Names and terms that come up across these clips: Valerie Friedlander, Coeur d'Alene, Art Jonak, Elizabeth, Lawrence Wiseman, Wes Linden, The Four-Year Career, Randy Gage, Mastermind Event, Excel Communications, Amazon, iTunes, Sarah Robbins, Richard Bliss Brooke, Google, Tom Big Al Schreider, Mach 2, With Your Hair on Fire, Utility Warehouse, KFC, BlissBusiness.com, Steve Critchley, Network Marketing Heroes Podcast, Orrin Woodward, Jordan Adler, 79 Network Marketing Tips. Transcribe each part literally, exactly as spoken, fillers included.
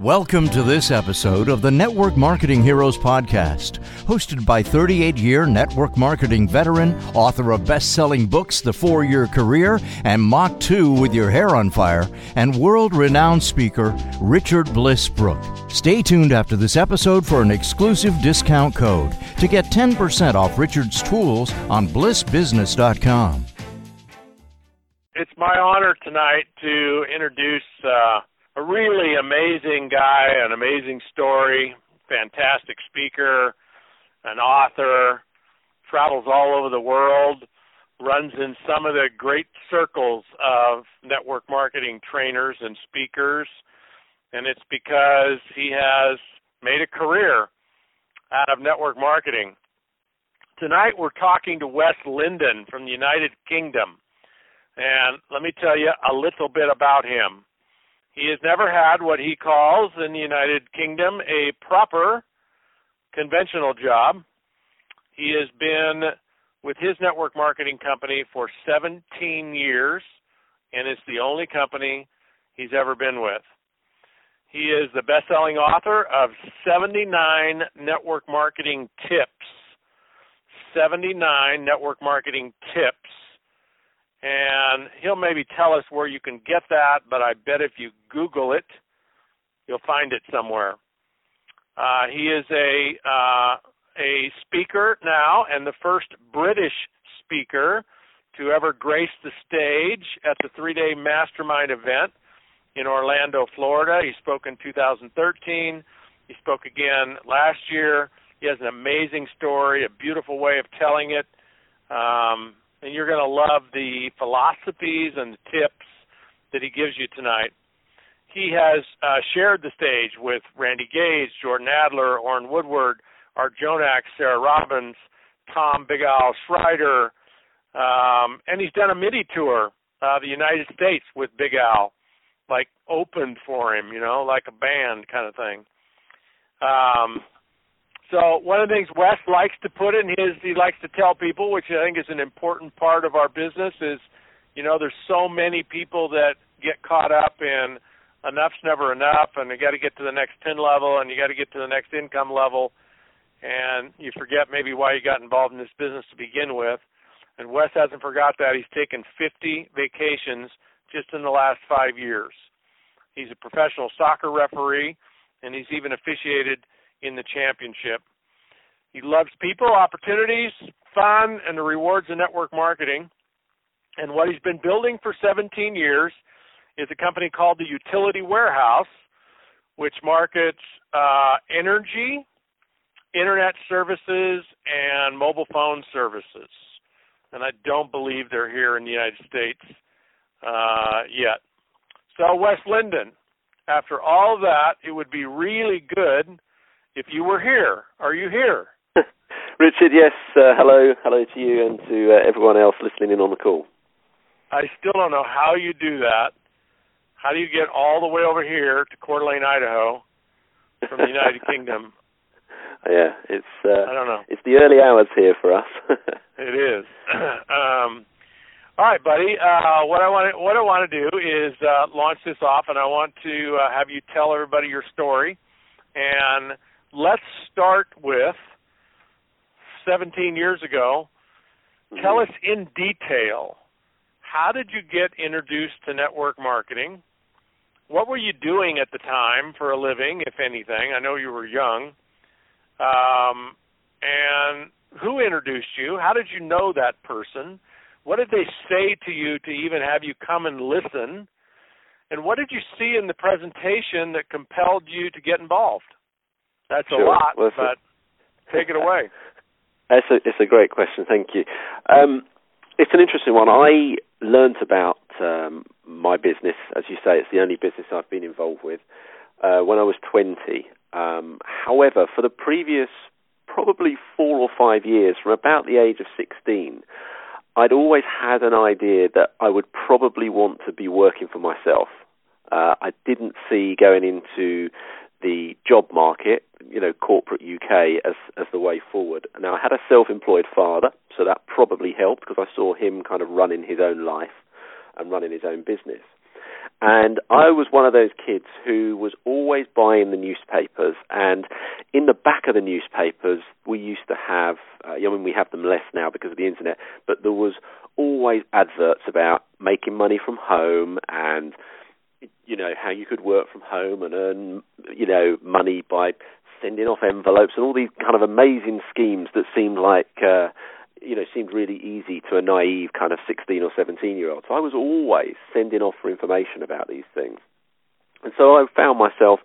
Welcome to this episode of the Network Marketing Heroes Podcast, hosted by thirty-eight-year network marketing veteran, author of best-selling books The Four-Year Career and Mach two With Your Hair on Fire, and world-renowned speaker Richard Bliss Brooke. Stay tuned after this episode for an exclusive discount code to get ten percent off Richard's tools on Bliss Business dot com. It's my honor tonight to introduce uh, a really amazing guy, an amazing story, fantastic speaker, an author, travels all over the world, runs in some of the great circles of network marketing trainers and speakers, and it's because he has made a career out of network marketing. Tonight we're talking to Wes Linden from the United Kingdom, and let me tell you a little bit about him. He has never had what he calls in the United Kingdom a proper conventional job. He has been with his network marketing company for seventeen years, and it's the only company he's ever been with. He is the best-selling author of seventy-nine Network Marketing Tips, seventy-nine Network Marketing Tips. And he'll maybe tell us where you can get that, but I bet if you Google it, you'll find it somewhere. Uh, he is a uh, a speaker now, and the first British speaker to ever grace the stage at the three-day Mastermind Event in Orlando, Florida. He spoke in two thousand thirteen. He spoke again last year. He has an amazing story, a beautiful way of telling it. Um And you're going to love the philosophies and the tips that he gives you tonight. He has uh, shared the stage with Randy Gage, Jordan Adler, Orrin Woodward, Art Jonak, Sarah Robbins, Tom Big Al Schreider, um, and he's done a mini tour of the United States with Big Al, like opened for him, you know, like a band kind of thing. Um So one of the things Wes likes to put in his, he likes to tell people, which I think is an important part of our business, is, you know, there's so many people that get caught up in enough's never enough, and you got to get to the next ten level, and you got to get to the next income level, and you forget maybe why you got involved in this business to begin with. And Wes hasn't forgot that. He's taken fifty vacations just in the last five years. He's a professional soccer referee, and he's even officiated in the championship. He loves people, opportunities, fun, and the rewards of network marketing. And what he's been building for seventeen years is a company called the Utility Warehouse, which markets uh, energy, internet services, and mobile phone services. And I don't believe they're here in the United States uh, yet. So Wes Linden, after all that, it would be really good if you were here. Are you here? Richard, yes. Uh, hello. Hello to you and to uh, everyone else listening in on the call. I still don't know how you do that. How do you get all the way over here to Coeur d'Alene, Idaho, from the United Kingdom? Yeah, it's uh, I don't know. It's the early hours here for us. It is. um, all right, buddy. Uh, what I want what I want to do is uh, launch this off, and I want to uh, have you tell everybody your story. And let's start with seventeen years ago. Tell us in detail, how did you get introduced to network marketing? What were you doing at the time for a living, if anything? I know you were young. Um, and who introduced you? How did you know that person? What did they say to you to even have you come and listen? And what did you see in the presentation that compelled you to get involved? That's sure. a lot, well, but a, take it away. That's a, it's a great question. Thank you. Um, it's an interesting one. I learned about um, my business, as you say, it's the only business I've been involved with, uh, when I was twenty. Um, however, for the previous probably four or five years, from about the age of sixteen, I'd always had an idea that I would probably want to be working for myself. Uh, I didn't see going into the job market, you know, corporate U K as, as the way forward. Now, I had a self-employed father, so that probably helped because I saw him kind of running his own life and running his own business. And I was one of those kids who was always buying the newspapers. And in the back of the newspapers, we used to have, uh, I mean, we have them less now because of the internet, but there was always adverts about making money from home and, you know, how you could work from home and earn, you know, money by sending off envelopes and all these kind of amazing schemes that seemed like, uh, you know, seemed really easy to a naive kind of sixteen or seventeen-year-old. So I was always sending off for information about these things. And so I found myself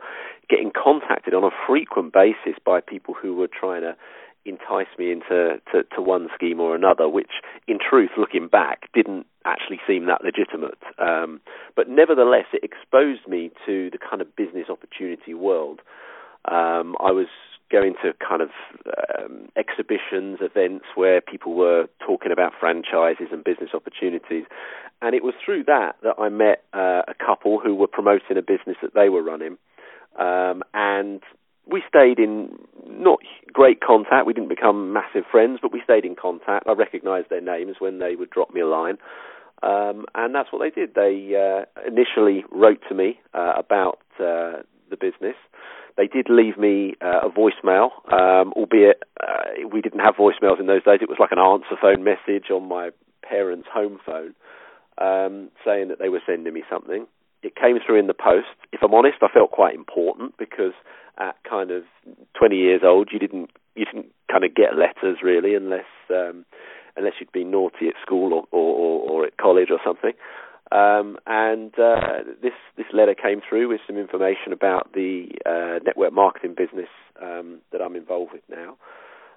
getting contacted on a frequent basis by people who were trying to entice me into to, to one scheme or another, which, in truth, looking back, didn't actually seem that legitimate. Um, but nevertheless, it exposed me to the kind of business opportunity world. Um, I was going to kind of um, exhibitions, events where people were talking about franchises and business opportunities. And it was through that that I met uh, a couple who were promoting a business that they were running. Um, and we stayed in not great contact. We didn't become massive friends, but we stayed in contact. I recognized their names when they would drop me a line. Um, and that's what they did. They uh, initially wrote to me uh, about uh, the business. They did leave me uh, a voicemail, um, albeit uh, we didn't have voicemails in those days. It was like an answer phone message on my parents' home phone um, saying that they were sending me something. It came through in the post. If I'm honest, I felt quite important because at kind of twenty years old, you didn't you didn't kind of get letters really unless um, unless you'd been naughty at school or, or, or at college or something. Um, and uh, this this letter came through with some information about the uh, network marketing business um, that I'm involved with now.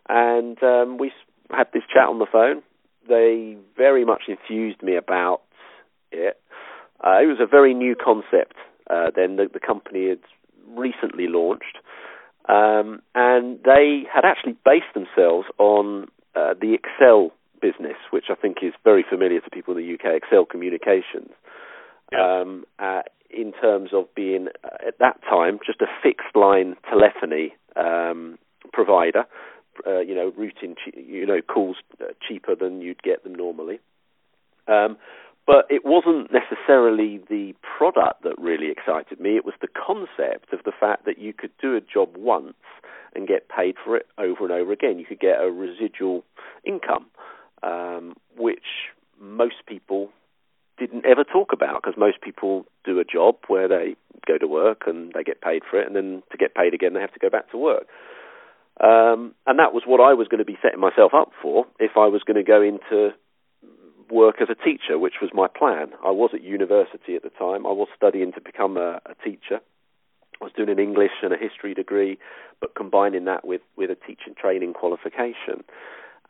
And um, we had this chat on the phone. They very much enthused me about it. Uh, it was a very new concept uh, then. The, the company had recently launched. Um, and they had actually based themselves on uh, the Excel business, which I think is very familiar to people in the U K, Excel Communications, yeah. um, uh, in terms of being, uh, at that time, just a fixed-line telephony um, provider, uh, you know, routing, che- you know, calls uh, cheaper than you'd get them normally. Um, but it wasn't necessarily the product that really excited me. It was the concept of the fact that you could do a job once and get paid for it over and over again. You could get a residual income. Um, which most people didn't ever talk about because most people do a job where they go to work and they get paid for it, and then to get paid again they have to go back to work. Um, and that was what I was going to be setting myself up for if I was going to go into work as a teacher, which was my plan. I was at university at the time. I was studying to become a, a teacher. I was doing an English and a history degree, but combining that with, with a teaching training qualification.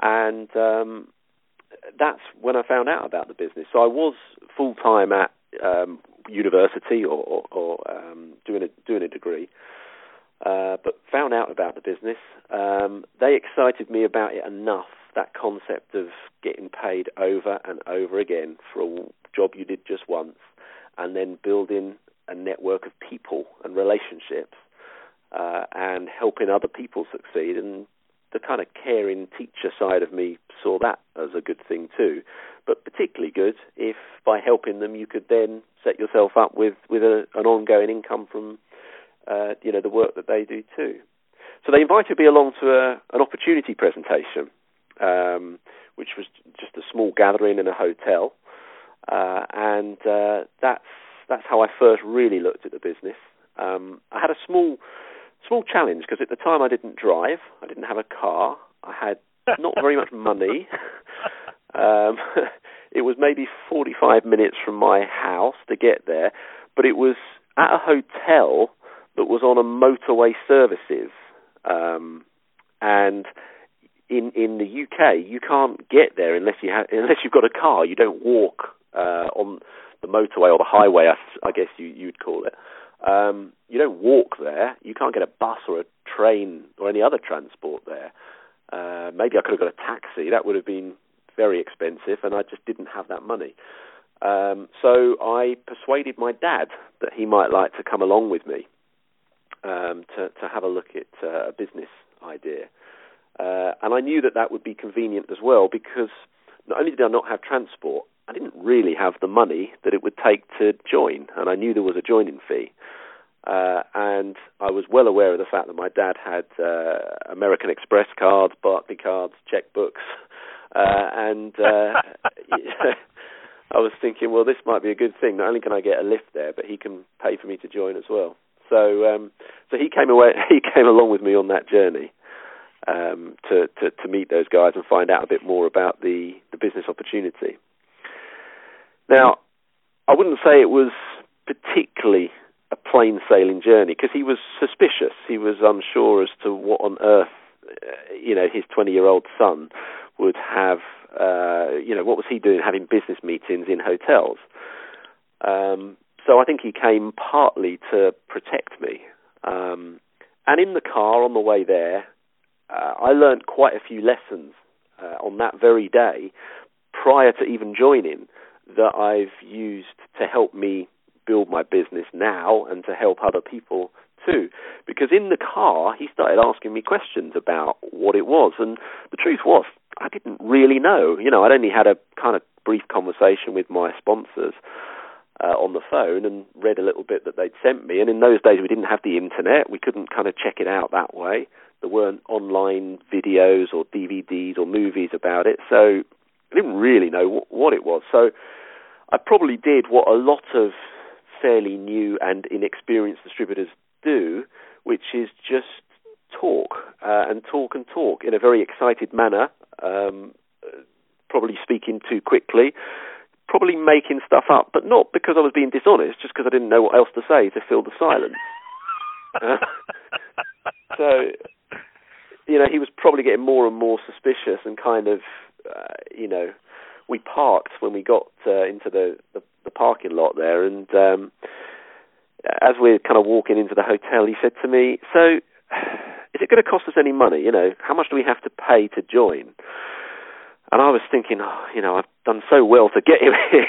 And um, that's when I found out about the business. So I was full-time at um, university or, or, or um, doing a doing a degree, uh, but found out about the business. Um, they excited me about it enough, that concept of getting paid over and over again for a job you did just once and then building a network of people and relationships uh, and helping other people succeed. And the kind of caring teacher side of me saw that as a good thing too, but particularly good if by helping them you could then set yourself up with, with a, an ongoing income from uh, you know the work that they do too. So they invited me along to a, an opportunity presentation, um, which was just a small gathering in a hotel, uh, and uh, that's that's how I first really looked at the business. Um, I had a small. Small challenge, because at the time I didn't drive, I didn't have a car, I had not very much money. Um, it was maybe forty-five minutes from my house to get there, but it was at a hotel that was on a motorway services. Um, and in in the U K, you can't get there unless you ha- unless you've got a car. You don't walk uh, on the motorway or the highway, I, I guess you, you'd call it. Um, you don't walk there. You can't get a bus or a train or any other transport there. Uh, maybe I could have got a taxi. That would have been very expensive, and I just didn't have that money. Um, so I persuaded my dad that he might like to come along with me um, to, to have a look at uh, a business idea. Uh, and I knew that that would be convenient as well because not only did I not have transport, I didn't really have the money that it would take to join, and I knew there was a joining fee. Uh, and I was well aware of the fact that my dad had uh, American Express cards, Barclay cards, checkbooks, uh, and uh, I was thinking, well, this might be a good thing. Not only can I get a lift there, but he can pay for me to join as well. So, um, so he came away. He came along with me on that journey um, to, to to meet those guys and find out a bit more about the, the business opportunity. Now, I wouldn't say it was particularly a plain sailing journey, because he was suspicious. He was unsure as to what on earth, you know, his twenty-year-old son would have. Uh, you know, what was he doing having business meetings in hotels? Um, so I think he came partly to protect me. Um, and in the car on the way there, uh, I learned quite a few lessons uh, on that very day, prior to even joining, that I've used to help me build my business now and to help other people too. Because in the car, he started asking me questions about what it was. And the truth was, I didn't really know. You know, I'd only had a kind of brief conversation with my sponsors uh, on the phone and read a little bit that they'd sent me. And in those days, we didn't have the internet. We couldn't kind of check it out that way. There weren't online videos or D V Ds or movies about it. So I didn't really know w- what it was. So I probably did what a lot of fairly new and inexperienced distributors do, which is just talk uh, and talk and talk in a very excited manner, um, probably speaking too quickly, probably making stuff up, but not because I was being dishonest, just because I didn't know what else to say to fill the silence. uh, so, you know, he was probably getting more and more suspicious and kind of, uh, you know, we parked when we got uh, into the, the, the parking lot there, and um, as we're kind of walking into the hotel, he said to me, so is it going to cost us any money? You know, how much do we have to pay to join? And I was thinking, oh, you know, I've done so well to get him here.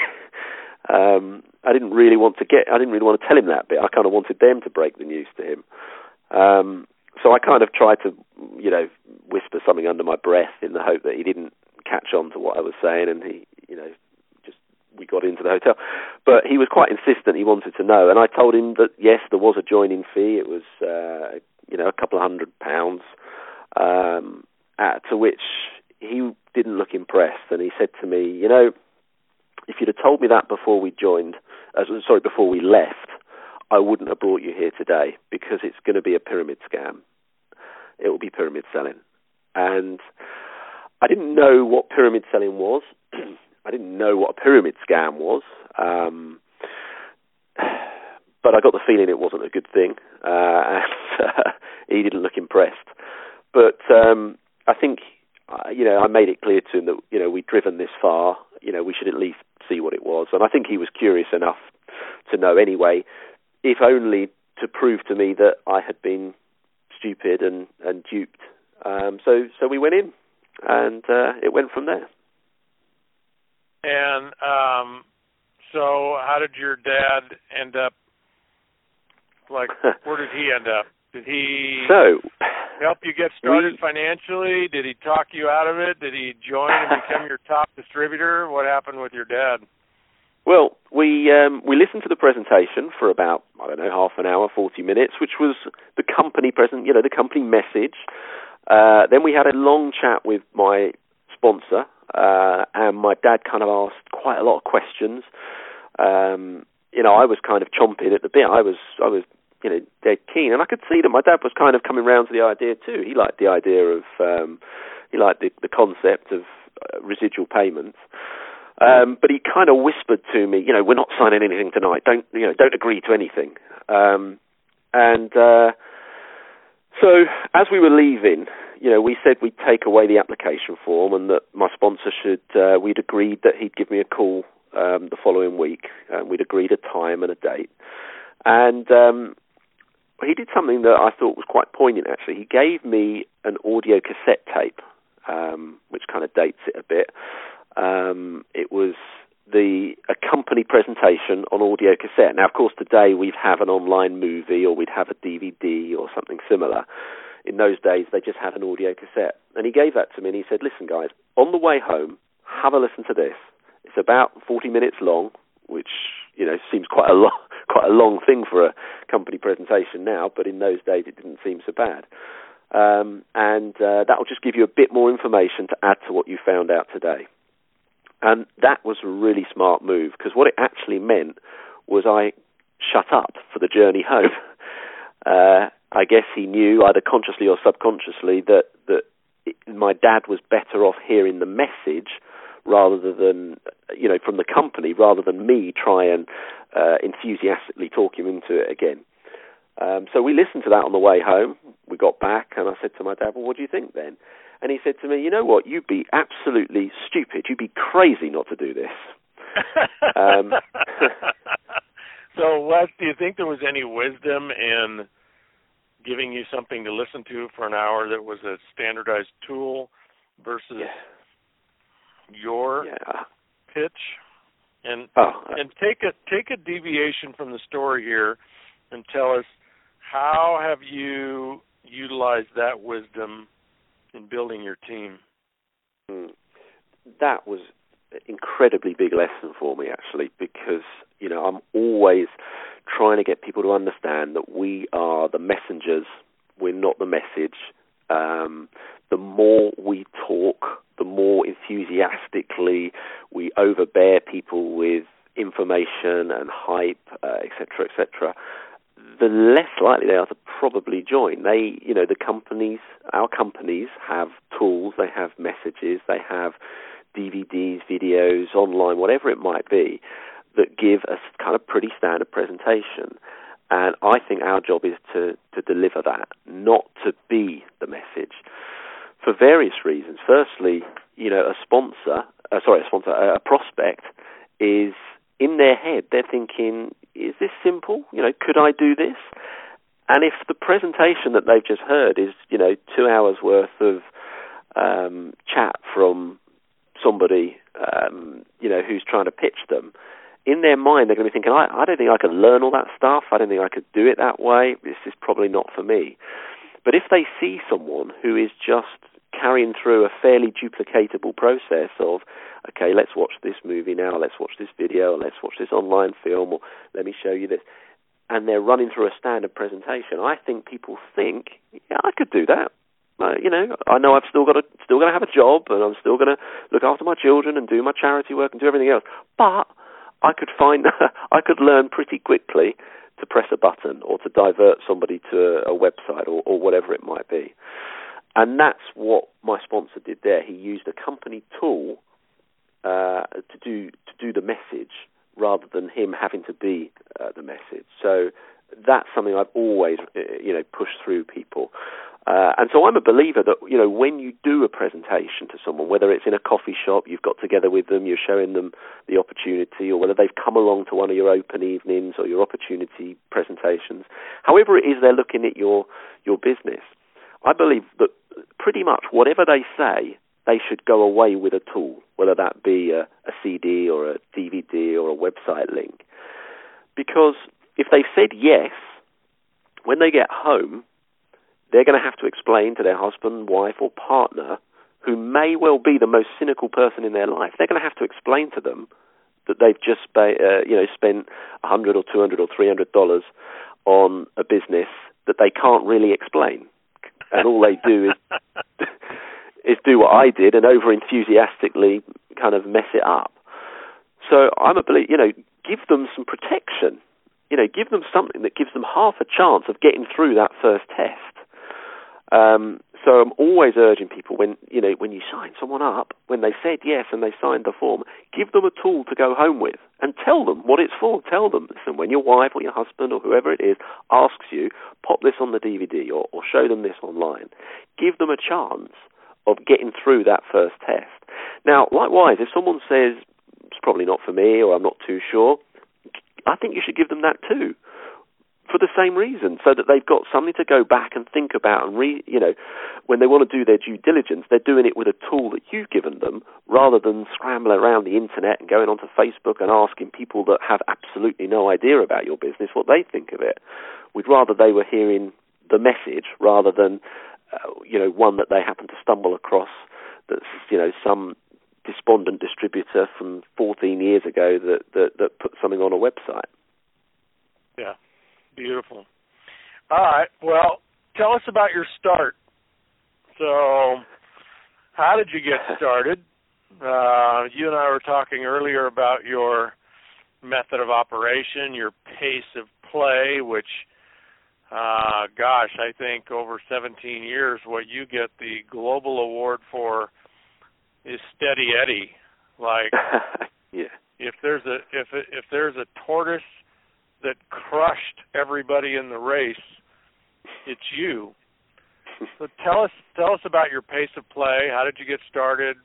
um, I didn't really want to get, I didn't really want to tell him that bit. I kind of wanted them to break the news to him. Um, so I kind of tried to, you know, whisper something under my breath in the hope that he didn't catch on to what I was saying, and he, you know, just we got into the hotel. But he was quite insistent; he wanted to know, and I told him that yes, there was a joining fee. It was, uh, you know, a couple of hundred pounds. Um, at, to which he didn't look impressed, and he said to me, you know, if you'd have told me that before we joined, uh, sorry, before we left, I wouldn't have brought you here today, because it's going to be a pyramid scam. It will be pyramid selling, and I didn't know what pyramid selling was. I didn't know what a pyramid scam was. Um, but I got the feeling it wasn't a good thing. Uh, and uh, he didn't look impressed. But um, I think, uh, you know, I made it clear to him that, you know, we'd driven this far. You know, we should at least see what it was. And I think he was curious enough to know anyway, if only to prove to me that I had been stupid and, and duped. Um, so, so we went in. And uh, it went from there. And um, so how did your dad end up, like, where did he end up? Did he so, help you get started we, financially? Did he talk you out of it? Did he join and become your top distributor? What happened with your dad? Well, we um, we listened to the presentation for about, I don't know, half an hour, forty minutes, which was the company present, you know, the company message. Uh, then we had a long chat with my sponsor, uh, and my dad kind of asked quite a lot of questions. Um, you know, I was kind of chomping at the bit. I was, I was, you know, dead keen, and I could see that my dad was kind of coming round to the idea too. He liked the idea of, um, he liked the, the concept of uh, residual payments. Um, but he kind of whispered to me, you know, we're not signing anything tonight. Don't, you know, don't agree to anything. Um, and. Uh, So as we were leaving, you know, we said we'd take away the application form, and that my sponsor should, uh, we'd agreed that he'd give me a call um, the following week, and we'd agreed a time and a date. And um, he did something that I thought was quite poignant, actually. He gave me an audio cassette tape, um, which kind of dates it a bit. Um, it was the a company presentation on audio cassette. Now, of course, today we'd have an online movie, or we'd have a D V D or something similar. In those days, they just had an audio cassette. And he gave that to me, and he said, listen, guys, on the way home, have a listen to this. It's about forty minutes long, which, you know, seems quite a long, quite a long thing for a company presentation now, but in those days it didn't seem so bad. Um, and uh, that will just give you a bit more information to add to what you found out today. And that was a really smart move, because what it actually meant was I shut up for the journey home. uh, I guess he knew, either consciously or subconsciously, that, that it, my dad was better off hearing the message rather than, you know, from the company, rather than me try and uh, enthusiastically talk him into it again. Um, so we listened to that on the way home. We got back, and I said to my dad, well, what do you think then? And he said to me, you know what, you'd be absolutely stupid. You'd be crazy not to do this. um, so, Wes, do you think there was any wisdom in giving you something to listen to for an hour that was a standardized tool versus yeah. your yeah. pitch? And oh, uh, and take a take a deviation from the story here and tell us, how have you utilized that wisdom in building your team? Mm. That was an incredibly big lesson for me, actually, because, you know, I'm always trying to get people to understand that we are the messengers, we're not the message. Um, the more we talk, the more enthusiastically we overbear people with information and hype, uh, et cetera, et cetera, the less likely they are to probably join. They, you know, the companies, our companies have tools, they have messages, they have D V Ds, videos, online, whatever it might be, that give us kind of pretty standard presentation. And I think our job is to, to deliver that, not to be the message, for various reasons. Firstly, you know, a sponsor, uh, sorry, a sponsor, a prospect is in their head, they're thinking, is this simple? You know, could I do this? And if the presentation that they've just heard is, you know, two hours worth of um, chat from somebody, um, you know, who's trying to pitch them, in their mind they're going to be thinking, I, I don't think I can learn all that stuff. I don't think I could do it that way. This is probably not for me. But if they see someone who is just carrying through a fairly duplicatable process of, okay, let's watch this movie now, let's watch this video, let's watch this online film, or let me show you this, and they're running through a standard presentation, I think people think, yeah, I could do that. Uh, you know, I know I've still got to, still going to have a job, and I'm still going to look after my children and do my charity work and do everything else, but I could find, I could learn pretty quickly to press a button or to divert somebody to a, a website or, or whatever it might be. And that's what my sponsor did there. He used a company tool uh, to do to do the message rather than him having to be uh, the message. So that's something I've always, you know, pushed through people. Uh, and so I'm a believer that, you know, when you do a presentation to someone, whether it's in a coffee shop, you've got together with them, you're showing them the opportunity, or whether they've come along to one of your open evenings or your opportunity presentations, however it is they're looking at your your business, I believe that pretty much whatever they say, they should go away with a tool, whether that be a, a C D or a D V D or a website link. Because if they've said yes, when they get home, they're going to have to explain to their husband, wife, or partner, who may well be the most cynical person in their life, they're going to have to explain to them that they've just pay, uh, you know, spent one hundred dollars or two hundred dollars or three hundred dollars on a business that they can't really explain. And all they do is is do what I did and over-enthusiastically kind of mess it up. So I'm a believer, you know, give them some protection. You know, give them something that gives them half a chance of getting through that first test. Um, so I'm always urging people, when, you know, when you sign someone up, when they said yes and they signed the form, give them a tool to go home with and tell them what it's for. Tell them, listen, when your wife or your husband or whoever it is asks you, pop this on the D V D or, or show them this online. Give them a chance of getting through that first test. Now, likewise, if someone says, it's probably not for me, or I'm not too sure, I think you should give them that too, for the same reason, so that they've got something to go back and think about, and re, you know, when they want to do their due diligence, they're doing it with a tool that you've given them, rather than scrambling around the internet and going onto Facebook and asking people that have absolutely no idea about your business what they think of it. We'd rather they were hearing the message rather than, uh, you know, one that they happen to stumble across that's, you know, some despondent distributor from fourteen years ago that, that, that put something on a website. Yeah, beautiful. All right, well, tell us about your start. So how did you get started? Uh, you and I were talking earlier about your method of operation, your pace of play, which, uh, gosh, I think over seventeen years, what you get the global award for is Steady Eddie. Like, yeah. if there's a if if there's a tortoise that crushed everybody in the race, it's you. So tell us tell us about your pace of play. How did you get started?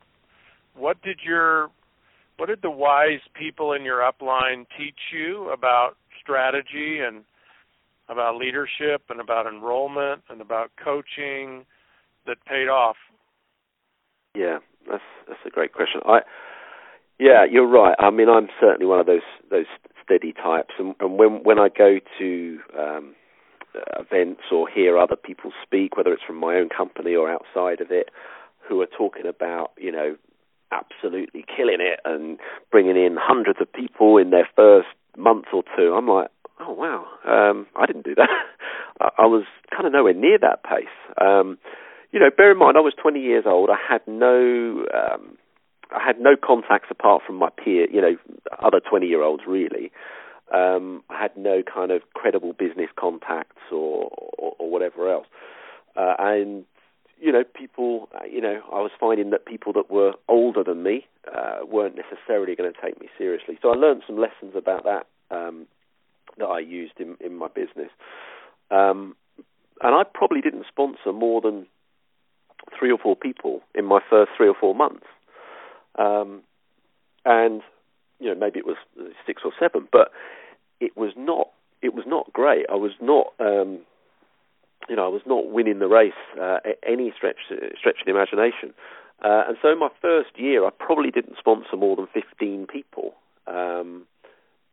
What did your what did the wise people in your upline teach you about strategy and about leadership and about enrollment and about coaching that paid off? Yeah, that's that's a great question. I yeah, you're right. I mean, I'm certainly one of those those steady types, and, and when when I go to um, events or hear other people speak, whether it's from my own company or outside of it, who are talking about, you know, absolutely killing it and bringing in hundreds of people in their first month or two, I'm like, oh wow, um, I didn't do that. I, I was kind of nowhere near that pace. Um, you know, bear in mind, I was twenty years old. I had no, um, I had no contacts apart from my peer, you know, other twenty-year-olds really. Um, I had no kind of credible business contacts or, or, or whatever else. Uh, and, you know, people, you know, I was finding that people that were older than me uh, weren't necessarily going to take me seriously. So I learned some lessons about that um, that I used in, in my business. Um, and I probably didn't sponsor more than three or four people in my first three or four months. Um, and... you know, maybe it was six or seven, but it was not, it was not great. I was not, um, you know, I was not winning the race uh, at any stretch, stretch of the imagination. Uh, and so in my first year, I probably didn't sponsor more than fifteen people. Um,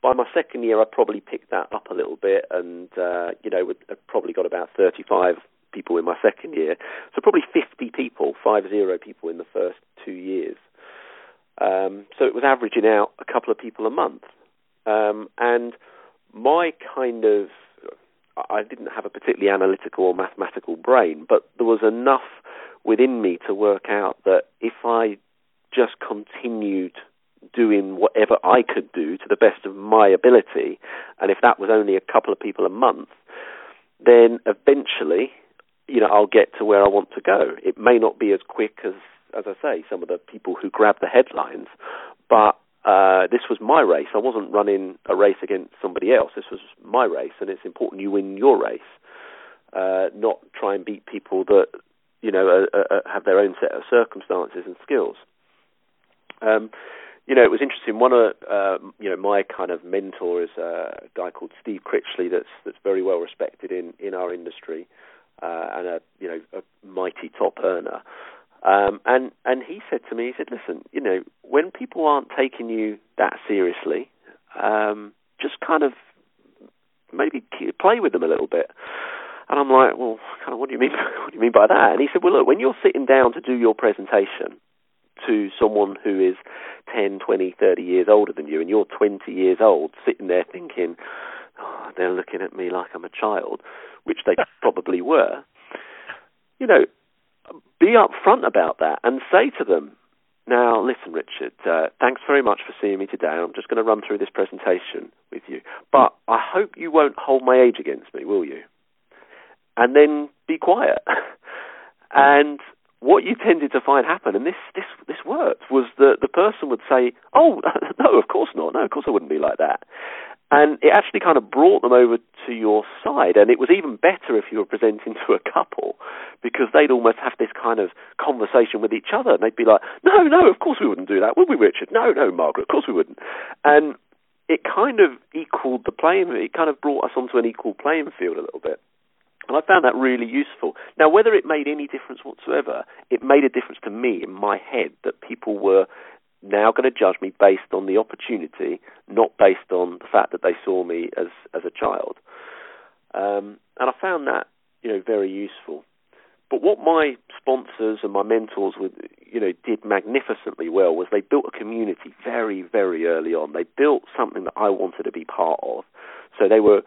by my second year, I probably picked that up a little bit and, uh, you know, I probably got about thirty-five people in my second year. So probably fifty people, five zero people in the first two years. Um, so it was averaging out a couple of people a month. Um, and my kind of, I didn't have a particularly analytical or mathematical brain, but there was enough within me to work out that if I just continued doing whatever I could do to the best of my ability, and if that was only a couple of people a month, then eventually, you know, I'll get to where I want to go. It may not be as quick as, as I say, some of the people who grabbed the headlines, but uh, this was my race. I wasn't running a race against somebody else. This was my race, and it's important you win your race, uh, not try and beat people that, you know, uh, uh, have their own set of circumstances and skills. Um, you know, it was interesting. One of, uh, you know, my kind of mentor is a guy called Steve Critchley that's that's very well respected in, in our industry uh, and, a you know, a mighty top earner. Um, and, and he said to me, he said, listen, you know, when people aren't taking you that seriously, um, just kind of maybe play with them a little bit. And I'm like, well, kind of, what do you mean? What do you mean by that? And he said, well, look, when you're sitting down to do your presentation to someone who is ten, twenty, thirty years older than you, and you're twenty years old, sitting there thinking, oh, they're looking at me like I'm a child, which they probably were, you know, be upfront about that and say to them, now, listen, Richard, uh, thanks very much for seeing me today. I'm just going to run through this presentation with you. But I hope you won't hold my age against me, will you? And then be quiet. And what you tended to find happen, and this, this, this worked, was that the person would say, oh, no, of course not. No, of course I wouldn't be like that. And it actually kind of brought them over to your side. And it was even better if you were presenting to a couple, because they'd almost have this kind of conversation with each other. And they'd be like, no, no, of course we wouldn't do that, would we, Richard? No, no, Margaret, of course we wouldn't. And it kind of equaled the playing field. It kind of brought us onto an equal playing field a little bit. And I found that really useful. Now, whether it made any difference whatsoever, it made a difference to me in my head that people were now going to judge me based on the opportunity, not based on the fact that they saw me as, as a child. Um, and I found that, you know, very useful. But what my sponsors and my mentors with, you know, did magnificently well was they built a community very, very early on. They built something that I wanted to be part of. So they were,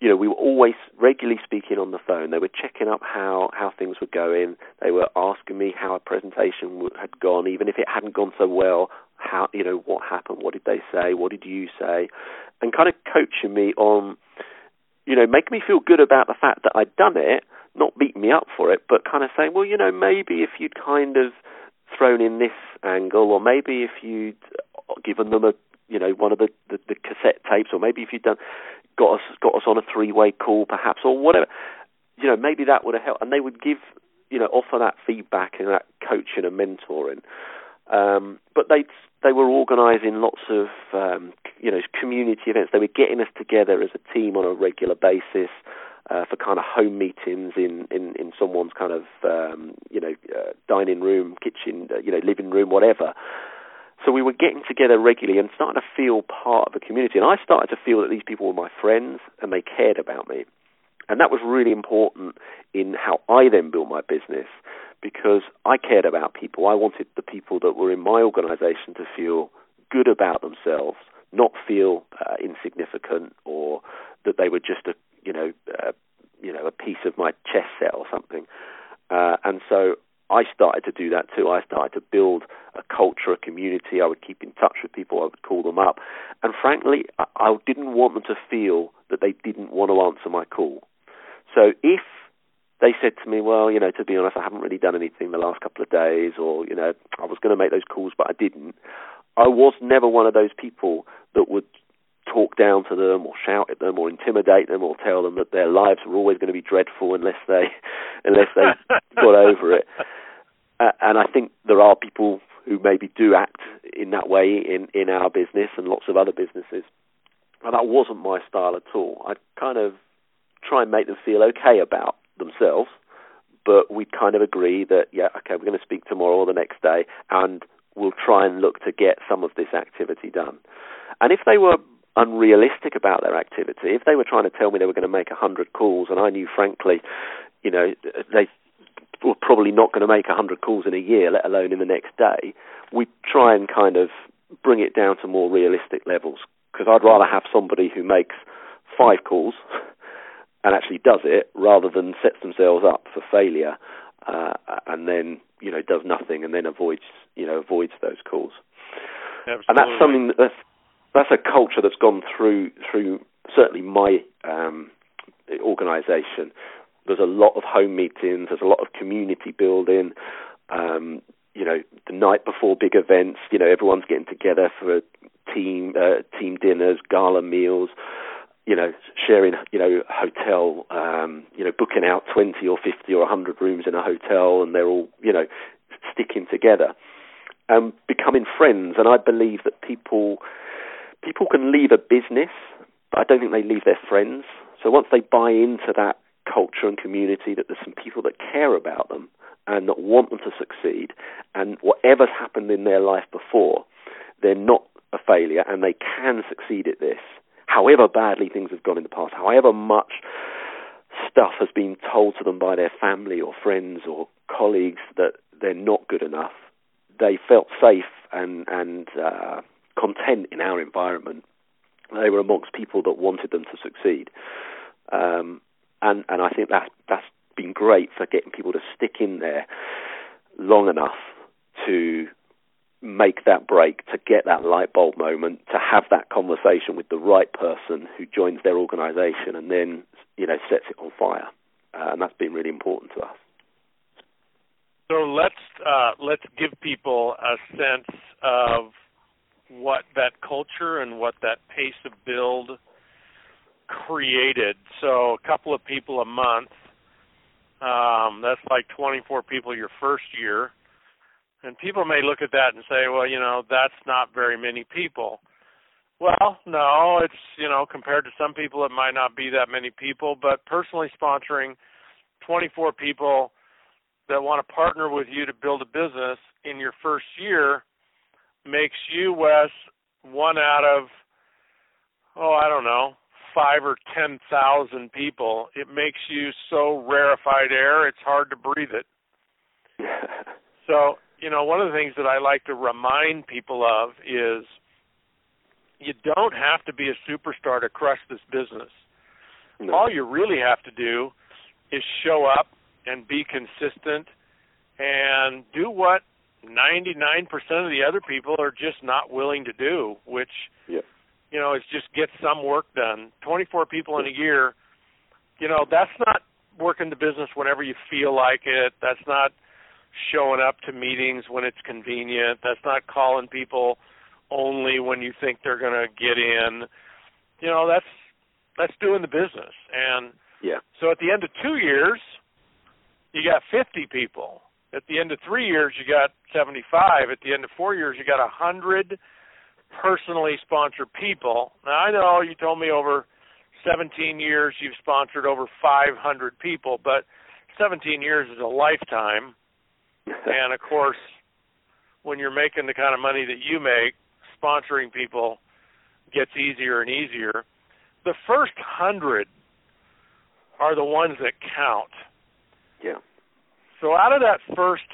you know, we were always regularly speaking on the phone. They were checking up how, how things were going. They were asking me how a presentation had gone, even if it hadn't gone so well. How, you know, what happened? What did they say? What did you say? And kind of coaching me on, you know, making me feel good about the fact that I'd done it, not beating me up for it, but kind of saying, well, you know, maybe if you'd kind of thrown in this angle, or maybe if you'd given them a, you know, one of the, the, the cassette tapes, or maybe if you'd done got us got us on a three-way call, perhaps, or whatever, you know, maybe that would have helped. And they would give, you know, offer that feedback and that coaching and mentoring. Um, but they they were organising lots of, um, you know, community events. They were getting us together as a team on a regular basis uh, for kind of home meetings in, in, in someone's kind of, um, you know, uh, dining room, kitchen, uh, you know, living room, whatever. So we were getting together regularly and starting to feel part of the community. And I started to feel that these people were my friends and they cared about me. And that was really important in how I then built my business, because I cared about people. I wanted the people that were in my organization to feel good about themselves, not feel uh, insignificant, or that they were just a, you know, uh, you know, a piece of my chess set or something. Uh, and so I started to do that too. I started to build a culture, a community. I would keep in touch with people. I would call them up. And frankly, I, I didn't want them to feel that they didn't want to answer my call. So if they said to me, well, you know, to be honest, I haven't really done anything the last couple of days, or, you know, I was going to make those calls, but I didn't. I was never one of those people that would talk down to them or shout at them or intimidate them or tell them that their lives were always going to be dreadful unless they unless they got over it. Uh, and I think there are people who maybe do act in that way in, in our business and lots of other businesses. And that wasn't my style at all. I kind of try and make them feel okay about themselves, but we kind of agree that, yeah, okay, we're going to speak tomorrow or the next day, and we'll try and look to get some of this activity done. And if they were unrealistic about their activity, if they were trying to tell me they were going to make one hundred calls, and I knew, frankly, you know, they were probably not going to make one hundred calls in a year, let alone in the next day, we try and kind of bring it down to more realistic levels, because I'd rather have somebody who makes five calls and actually does it, rather than sets themselves up for failure uh, and then, you know, does nothing and then avoids, you know, avoids those calls. Absolutely. And that's something that that's, that's a culture that's gone through through certainly my um, organisation. There's a lot of home meetings. There's a lot of community building. Um, you know, the night before big events, you know, everyone's getting together for team uh, team dinners, gala meals. You know, sharing, you know, hotel, um, you know, booking out twenty or fifty or one hundred rooms in a hotel, and they're all, you know, sticking together and becoming friends. And I believe that people people can leave a business, but I don't think they leave their friends. So once they buy into that culture and community, that there's some people that care about them and that want them to succeed, and whatever's happened in their life before, they're not a failure and they can succeed at this. However badly things have gone in the past, however much stuff has been told to them by their family or friends or colleagues that they're not good enough, they felt safe and, and uh, content in our environment. They were amongst people that wanted them to succeed. Um, and, and I think that, that's been great for getting people to stick in there long enough to make that break, to get that light bulb moment, to have that conversation with the right person who joins their organization and then, you know, sets it on fire. Uh, and that's been really important to us. So let's uh, let's give people a sense of what that culture and what that pace of build created. So a couple of people a month, um, that's like twenty-four people your first year. And people may look at that and say, well, you know, that's not very many people. Well, no, it's, you know, compared to some people, it might not be that many people. But personally sponsoring twenty-four people that want to partner with you to build a business in your first year makes you, Wes, one out of, oh, I don't know, five or ten thousand people, it makes you so rarefied air, it's hard to breathe it. So, you know, one of the things that I like to remind people of is you don't have to be a superstar to crush this business. No. All you really have to do is show up and be consistent and do what ninety-nine percent of the other people are just not willing to do, which, yeah. you know, is just get some work done. twenty-four people in a year, you know, that's not working the business whenever you feel like it. That's not showing up to meetings when it's convenient. That's not calling people only when you think they're going to get in. You know, that's that's doing the business. And yeah. so at the end of two years, you got fifty people. At the end of three years, you got seventy-five. At the end of four years, you got one hundred personally sponsored people. Now, I know you told me over seventeen years you've sponsored over five hundred people, but seventeen years is a lifetime. And, of course, when you're making the kind of money that you make, sponsoring people gets easier and easier. The first one hundred are the ones that count. Yeah. So out of that first,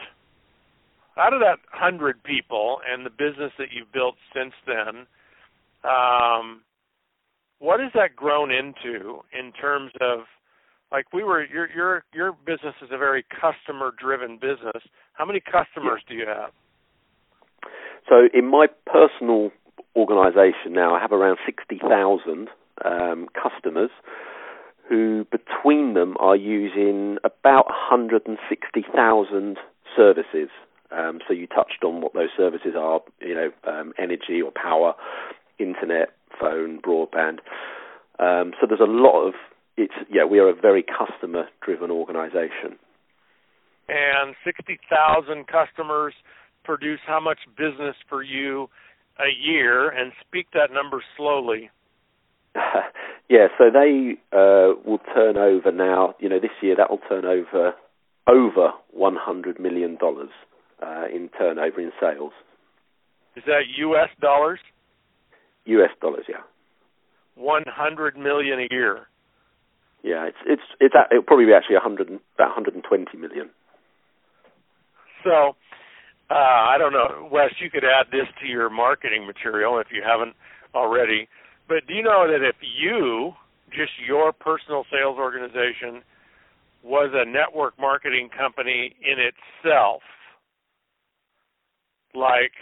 out of that one hundred people and the business that you've built since then, um, what has that grown into in terms of, like we were, your your your business is a very customer-driven business. How many customers yeah. do you have? So in my personal organization now, I have around sixty thousand um, customers who between them are using about one hundred sixty thousand services. Um, so you touched on what those services are, you know, um, energy or power, internet, phone, broadband. Um, so there's a lot of, it's yeah, we are a very customer-driven organization. And sixty thousand customers produce how much business for you a year? And speak that number slowly. Yeah, so they uh, will turn over now, you know, this year that will turn over over one hundred million dollars uh, in turnover in sales. Is that U S dollars? U S dollars, yeah. one hundred million a year. Yeah, it's it's it's it'll probably be actually one hundred about one hundred twenty million. So, uh, I don't know, Wes, you could add this to your marketing material if you haven't already. But do you know that if you, just your personal sales organization, was a network marketing company in itself, like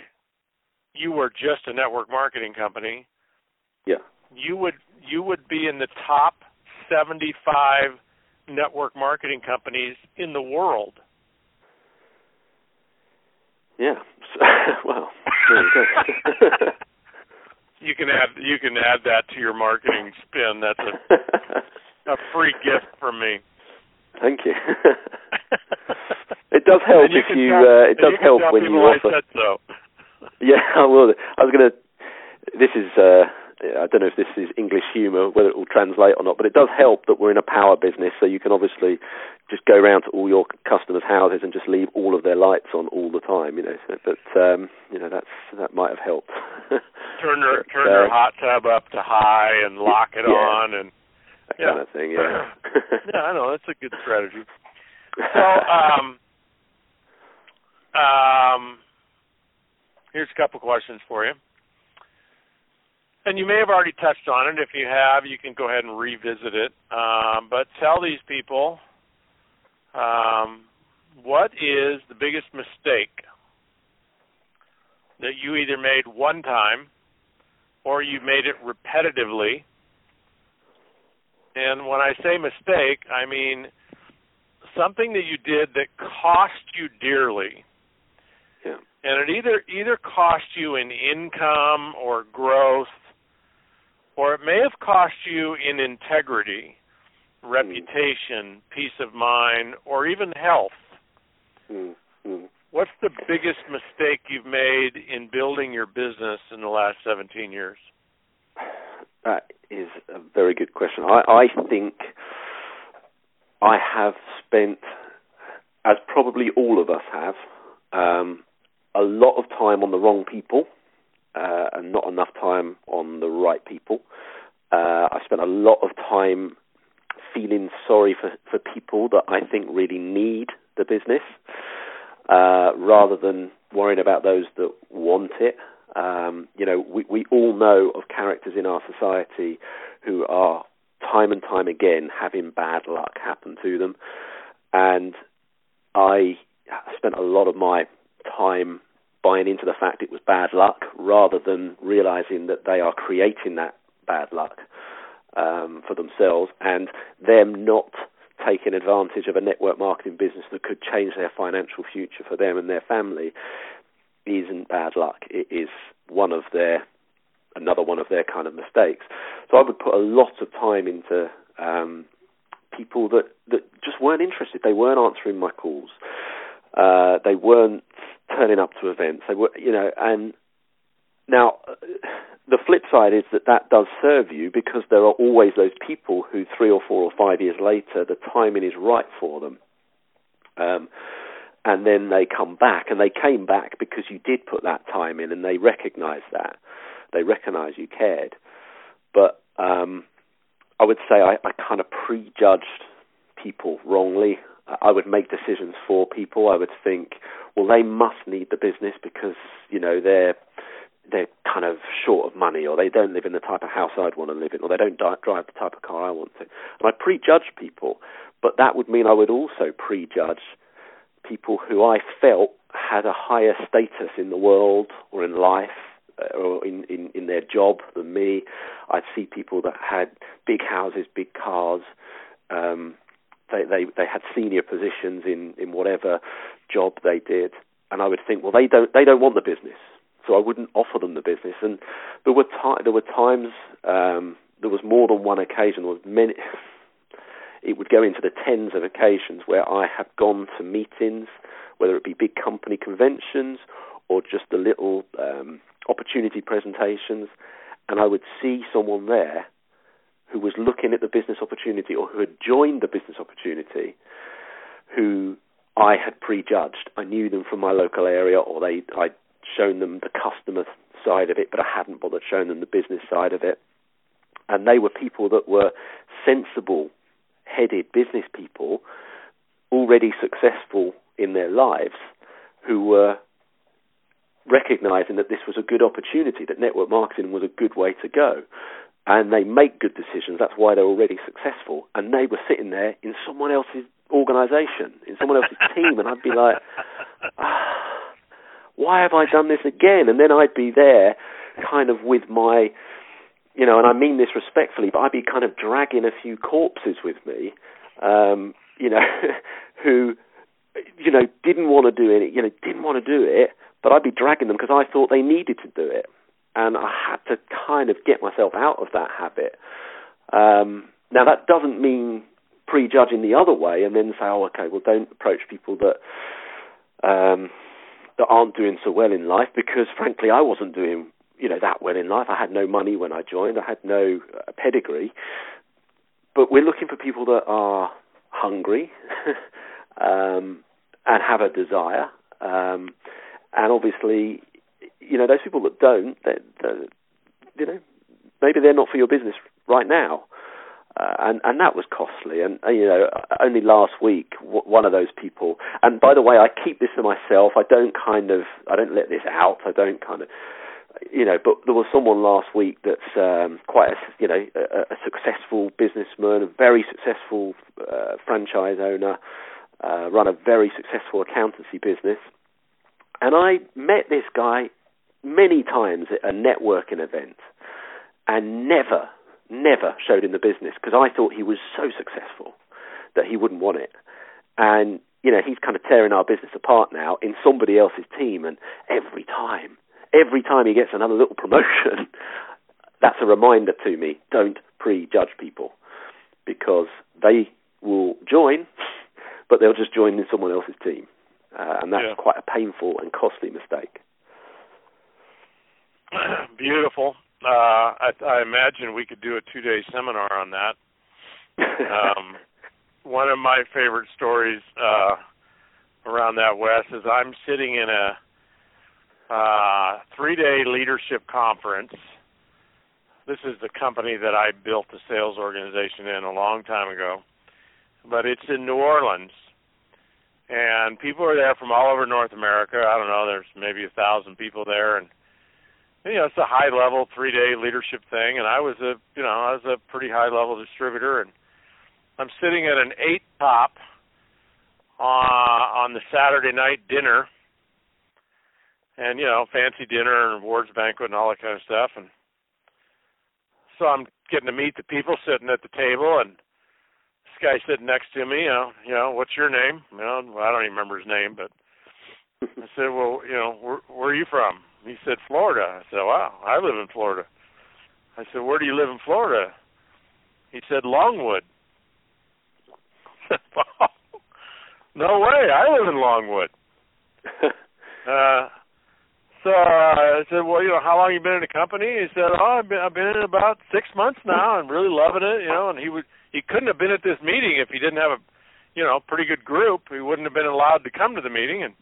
you were just a network marketing company, yeah, you would you would be in the top seventy-five network marketing companies in the world. Yeah. Wow. You can add you can add that to your marketing spin. That's a a free gift from me. Thank you. It does help you if you. Tell, uh, it does you help when you offer. I said so. Yeah, I will. I was gonna. This is. Uh, I don't know if this is English humour, whether it will translate or not, but it does help that we're in a power business, so you can obviously just go around to all your customers' houses and just leave all of their lights on all the time, you know. So, but um, you know, that's that might have helped. Turn their but, turn uh, their hot tub up to high and lock it yeah, on and that yeah. kind of thing. Yeah, yeah, I know that's a good strategy. So, um, um, here's a couple questions for you. And you may have already touched on it. If you have, you can go ahead and revisit it. Um, but tell these people, um, what is the biggest mistake that you either made one time or you made it repetitively? And when I say mistake, I mean something that you did that cost you dearly. Yeah. And it either either cost you in income or growth, or it may have cost you in integrity, reputation, peace of mind, or even health. Mm-hmm. What's the biggest mistake you've made in building your business in the last seventeen years? That is a very good question. I, I think I have spent, as probably all of us have, um, a lot of time on the wrong people. Uh, and not enough time on the right people. Uh, I spent a lot of time feeling sorry for, for people that I think really need the business, uh, rather than worrying about those that want it. Um, you know, we, we all know of characters in our society who are time and time again having bad luck happen to them. And I spent a lot of my time buying into the fact it was bad luck rather than realizing that they are creating that bad luck um, for themselves, and them not taking advantage of a network marketing business that could change their financial future for them and their family isn't bad luck. It is one of their, another one of their kind of mistakes. So I would put a lot of time into um, people that, that just weren't interested. They weren't answering my calls. Uh, they weren't turning up to events. They were, you know, and now the flip side is that that does serve you, because there are always those people who three or four or five years later, the timing is right for them. Um, and then they come back, and they came back because you did put that time in, and they recognize that. They recognize you cared. But um, I would say I, I kind of prejudged people wrongly. I would make decisions for people. I would think, well, they must need the business because, you know, they're they're kind of short of money, or they don't live in the type of house I'd want to live in, or they don't drive the type of car I want to. And I prejudge people, but that would mean I would also prejudge people who I felt had a higher status in the world or in life or in, in, in their job than me. I'd see people that had big houses, big cars, um They, they they had senior positions in, in whatever job they did, and I would think, well, they don't they don't want the business, so I wouldn't offer them the business. And there were ti- there were times um, there was more than one occasion. There was many. It would go into the tens of occasions where I have gone to meetings, whether it be big company conventions or just the little um, opportunity presentations, and I would see someone there who was looking at the business opportunity, or who had joined the business opportunity, who I had prejudged. I knew them from my local area, or they I'd shown them the customer side of it, but I hadn't bothered showing them the business side of it. And they were people that were sensible, headed business people, already successful in their lives, who were recognizing that this was a good opportunity, that network marketing was a good way to go. And they make good decisions. That's why they're already successful. And they were sitting there in someone else's organisation, in someone else's team, and I'd be like, ah, why have I done this again? And then I'd be there kind of with my, you know, and I mean this respectfully, but I'd be kind of dragging a few corpses with me, um, you know, who, you know, didn't want to do it, you know, didn't want to do it, but I'd be dragging them because I thought they needed to do it. And I had to kind of get myself out of that habit. Um, now, that doesn't mean prejudging the other way and then say, oh, okay, well, don't approach people that um, that aren't doing so well in life, because, frankly, I wasn't doing, you know, that well in life. I had no money when I joined. I had no uh, pedigree. But we're looking for people that are hungry um, and have a desire. Um, and obviously, you know, those people that don't, they're, they're, you know, maybe they're not for your business right now. Uh, and, and that was costly. And, uh, you know, only last week, w- one of those people, and by the way, I keep this to myself. I don't kind of, I don't let this out. I don't kind of, you know, but there was someone last week that's um, quite, a, you know, a, a successful businessman, a very successful uh, franchise owner, uh, run a very successful accountancy business. And I met this guy many times at a networking event, and never, never showed him the business because I thought he was so successful that he wouldn't want it. And, you know, he's kind of tearing our business apart now in somebody else's team. And every time, every time he gets another little promotion, that's a reminder to me, don't prejudge people, because they will join, but they'll just join in someone else's team. Uh, and that's yeah. quite a painful and costly mistake. Beautiful. Uh, I, I imagine we could do a two-day seminar on that. Um, one of my favorite stories uh, around that, Wes, is I'm sitting in a uh, three-day leadership conference This is the company that I built the sales organization in a long time ago, but it's in New Orleans, and people are there from all over North America. I don't know, there's maybe a thousand people there, and you know, it's a high-level three-day leadership thing, and I was a, you know, I was a pretty high-level distributor, and I'm sitting at an eight top uh, on the Saturday night dinner, and you know, fancy dinner and awards banquet and all that kind of stuff, and so I'm getting to meet the people sitting at the table, and this guy sitting next to me, you know, you know, what's your name? You know, well, I don't even remember his name, but I said, well, you know, where, where are you from? He said, Florida. I said, wow, I live in Florida. I said, where do you live in Florida? He said, Longwood. No way, I live in Longwood. uh, so uh, I said, well, you know, how long you been in the company? He said, oh, I've been, I've been in it about six months now and really loving it, you know, and he would, he couldn't have been at this meeting if he didn't have a, you know, pretty good group. He wouldn't have been allowed to come to the meeting, and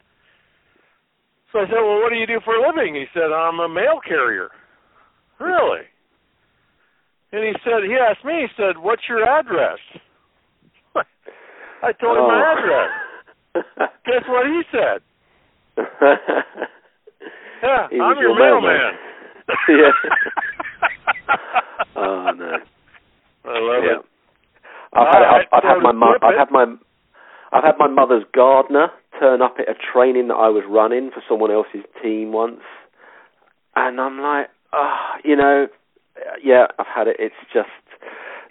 so I said, well, what do you do for a living? He said, I'm a mail carrier. Really? And he said, he asked me, he said, what's your address? I told him oh. my address. Guess what he said? Yeah, he I'm your mailman. Yeah. Oh, no. I love yeah. it. I've had, I've, I've, had my mo- I've had my I've had my mother's gardener turn up at a training that I was running for someone else's team once, and I'm like, ah, oh, you know, yeah, I've had it. It's just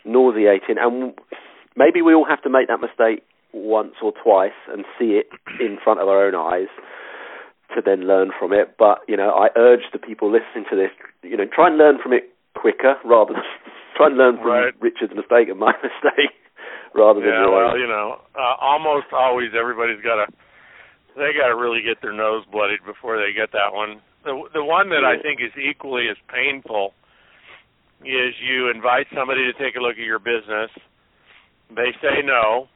nauseating, and maybe we all have to make that mistake once or twice and see it in front of our own eyes to then learn from it. But you know, I urge the people listening to this, you know, try and learn from it quicker rather than try and learn from right. Richard's mistake and my mistake. Rather than yeah, well, you know, uh, almost always everybody's got to, they got to really get their nose bloodied before they get that one. The the one that yeah. I think is equally as painful is you invite somebody to take a look at your business, they say no,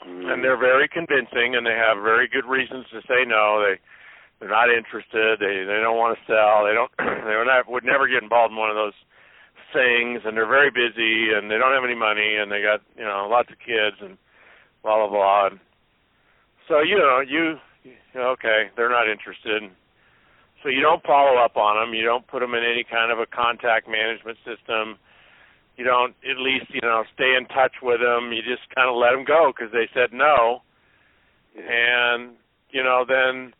mm. and they're very convincing, and they have very good reasons to say no. They they're not interested. They they don't want to sell. They don't. They would, not, would never get involved in one of those things, and they're very busy, and they don't have any money, and they got, you know, lots of kids, and blah blah blah. And so you know, you okay, they're not interested. So you don't follow up on them. You don't put them in any kind of a contact management system. You don't at least, you know, stay in touch with them. You just kind of let them go because they said no, yeah. and you know then.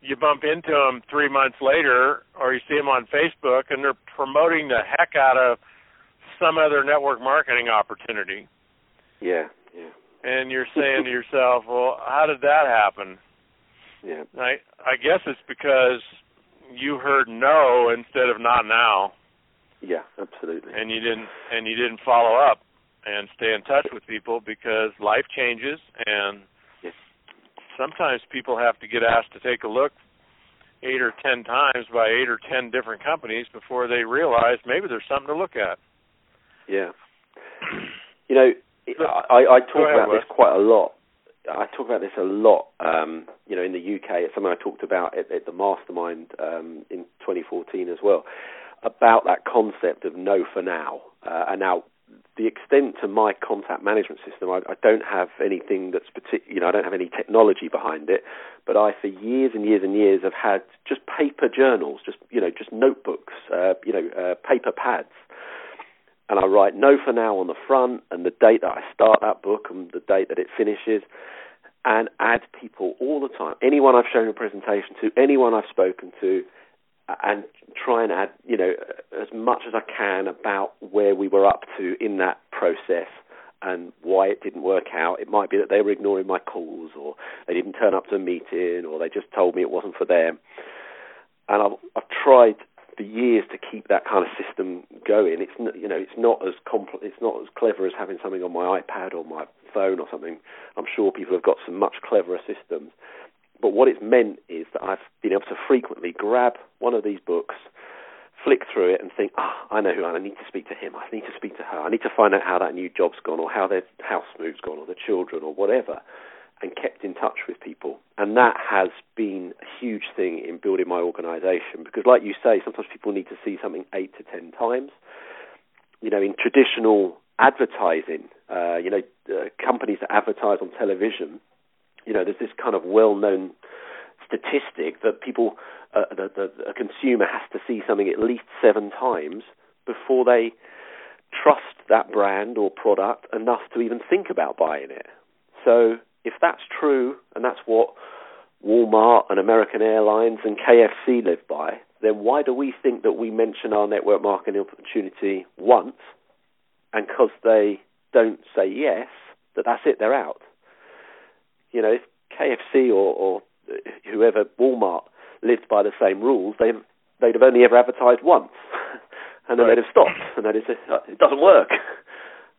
You bump into them three months later, or you see them on Facebook, and they're promoting the heck out of some other network marketing opportunity. Yeah, yeah. And you're saying to yourself, well, how did that happen? Yeah. I, I guess it's because you heard no instead of not now. Yeah, absolutely. And you didn't, and you didn't follow up and stay in touch with people because life changes, and sometimes people have to get asked to take a look eight or ten times by eight or ten different companies before they realize maybe there's something to look at. Yeah. You know, I, I talk ahead, about Wes. this quite a lot. I talk about this a lot, um, you know, in the U K. It's something I talked about at, at the Mastermind um, in twenty fourteen as well, about that concept of no for now. Uh, and now, the extent to my contact management system, I, I don't have anything that's particular, you know, I don't have any technology behind it, but I, for years and years and years, have had just paper journals, just, you know, just notebooks, uh, you know, uh, paper pads. And I write no for now on the front and the date that I start that book and the date that it finishes, and add people all the time. Anyone I've shown a presentation to, anyone I've spoken to, and try and add, you know, as much as I can about where we were up to in that process and why it didn't work out. It might be that they were ignoring my calls, or they didn't turn up to a meeting, or they just told me it wasn't for them. And I've, I've tried for years to keep that kind of system going. It's not, you know, it's not as compl- it's not as clever as having something on my iPad or my phone or something. I'm sure people have got some much cleverer systems. But what it's meant is that I've been able to frequently grab one of these books, flick through it, and think, ah, oh, I know who I, I need to speak to him. I need to speak to her. I need to find out how that new job's gone, or how their house move's gone, or the children, or whatever. and kept in touch with people. And that has been a huge thing in building my organization, because like you say, sometimes people need to see something eight to ten times. You know, in traditional advertising, uh, you know, uh, companies that advertise on television, you know, there's this kind of well-known statistic that people, uh, that, that a consumer has to see something at least seven times before they trust that brand or product enough to even think about buying it. So if that's true, and that's what Walmart and American Airlines and K F C live by, then why do we think that we mention our network marketing opportunity once, and because they don't say yes, that that's it, they're out? You know, if K F C or, or whoever, Walmart, lived by the same rules, they, they'd have only ever advertised once. And then right. they'd have stopped, and they'd have said, it doesn't work.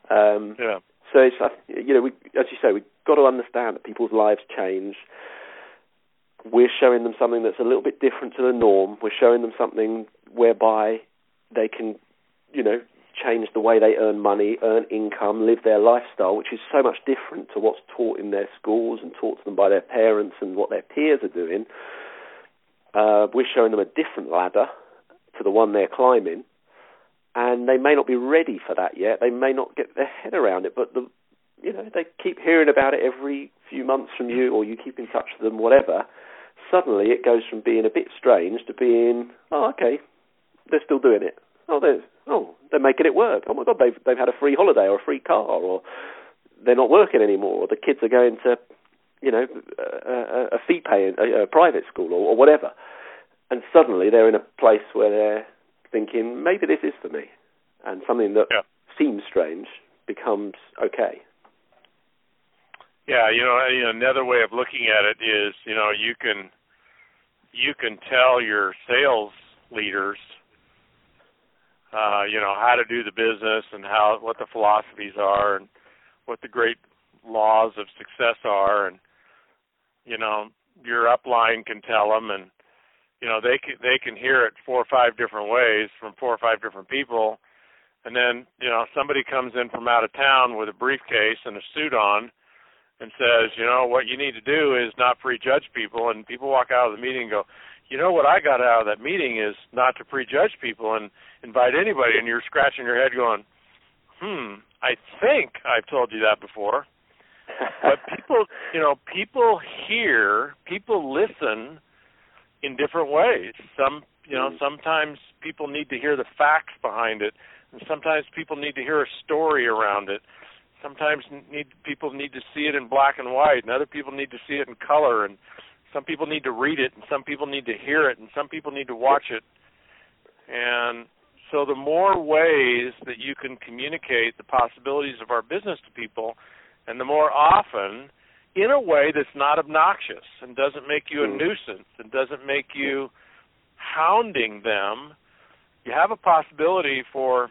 Um, yeah. So, it's, you know, we, as you say, we've got to understand that people's lives change. We're showing them something that's a little bit different to the norm. We're showing them something whereby they can, you know, change the way they earn money, earn income, live their lifestyle, which is so much different to what's taught in their schools and taught to them by their parents and what their peers are doing. Uh, we're showing them a different ladder to the one they're climbing, and they may not be ready for that yet. They may not get their head around it, but the, you know, they keep hearing about it every few months from you, or you keep in touch with them, whatever. Suddenly it goes from being a bit strange to being, oh, okay, they're still doing it. Oh, they're, oh, they're making it work. Oh, my God, they've, they've had a free holiday or a free car, or they're not working anymore, or the kids are going to, you know, a, a fee-paying a, a private school or, or whatever. And suddenly they're in a place where they're thinking, maybe this is for me. And something that yeah. seems strange becomes okay. Yeah, you know, another way of looking at it is, you know, you can you can tell your sales leaders, uh, you know, how to do the business and how what the philosophies are and what the great laws of success are, and you know, your upline can tell them, and you know, they can they can hear it four or five different ways from four or five different people, and then you know, somebody comes in from out of town with a briefcase and a suit on and says, you know, what you need to do is not prejudge people. And people walk out of the meeting and go, you know, what I got out of that meeting is not to prejudge people and invite anybody. And you're scratching your head going, hmm, I think I've told you that before. But people, you know, people hear, people listen in different ways. Some, you know, sometimes people need to hear the facts behind it. And sometimes people need to hear a story around it. Sometimes need, people need to see it in black and white, and other people need to see it in color, and some people need to read it, and some people need to hear it, and some people need to watch it. And so the more ways that you can communicate the possibilities of our business to people, and the more often, in a way that's not obnoxious and doesn't make you a nuisance and doesn't make you hounding them, you have a possibility for,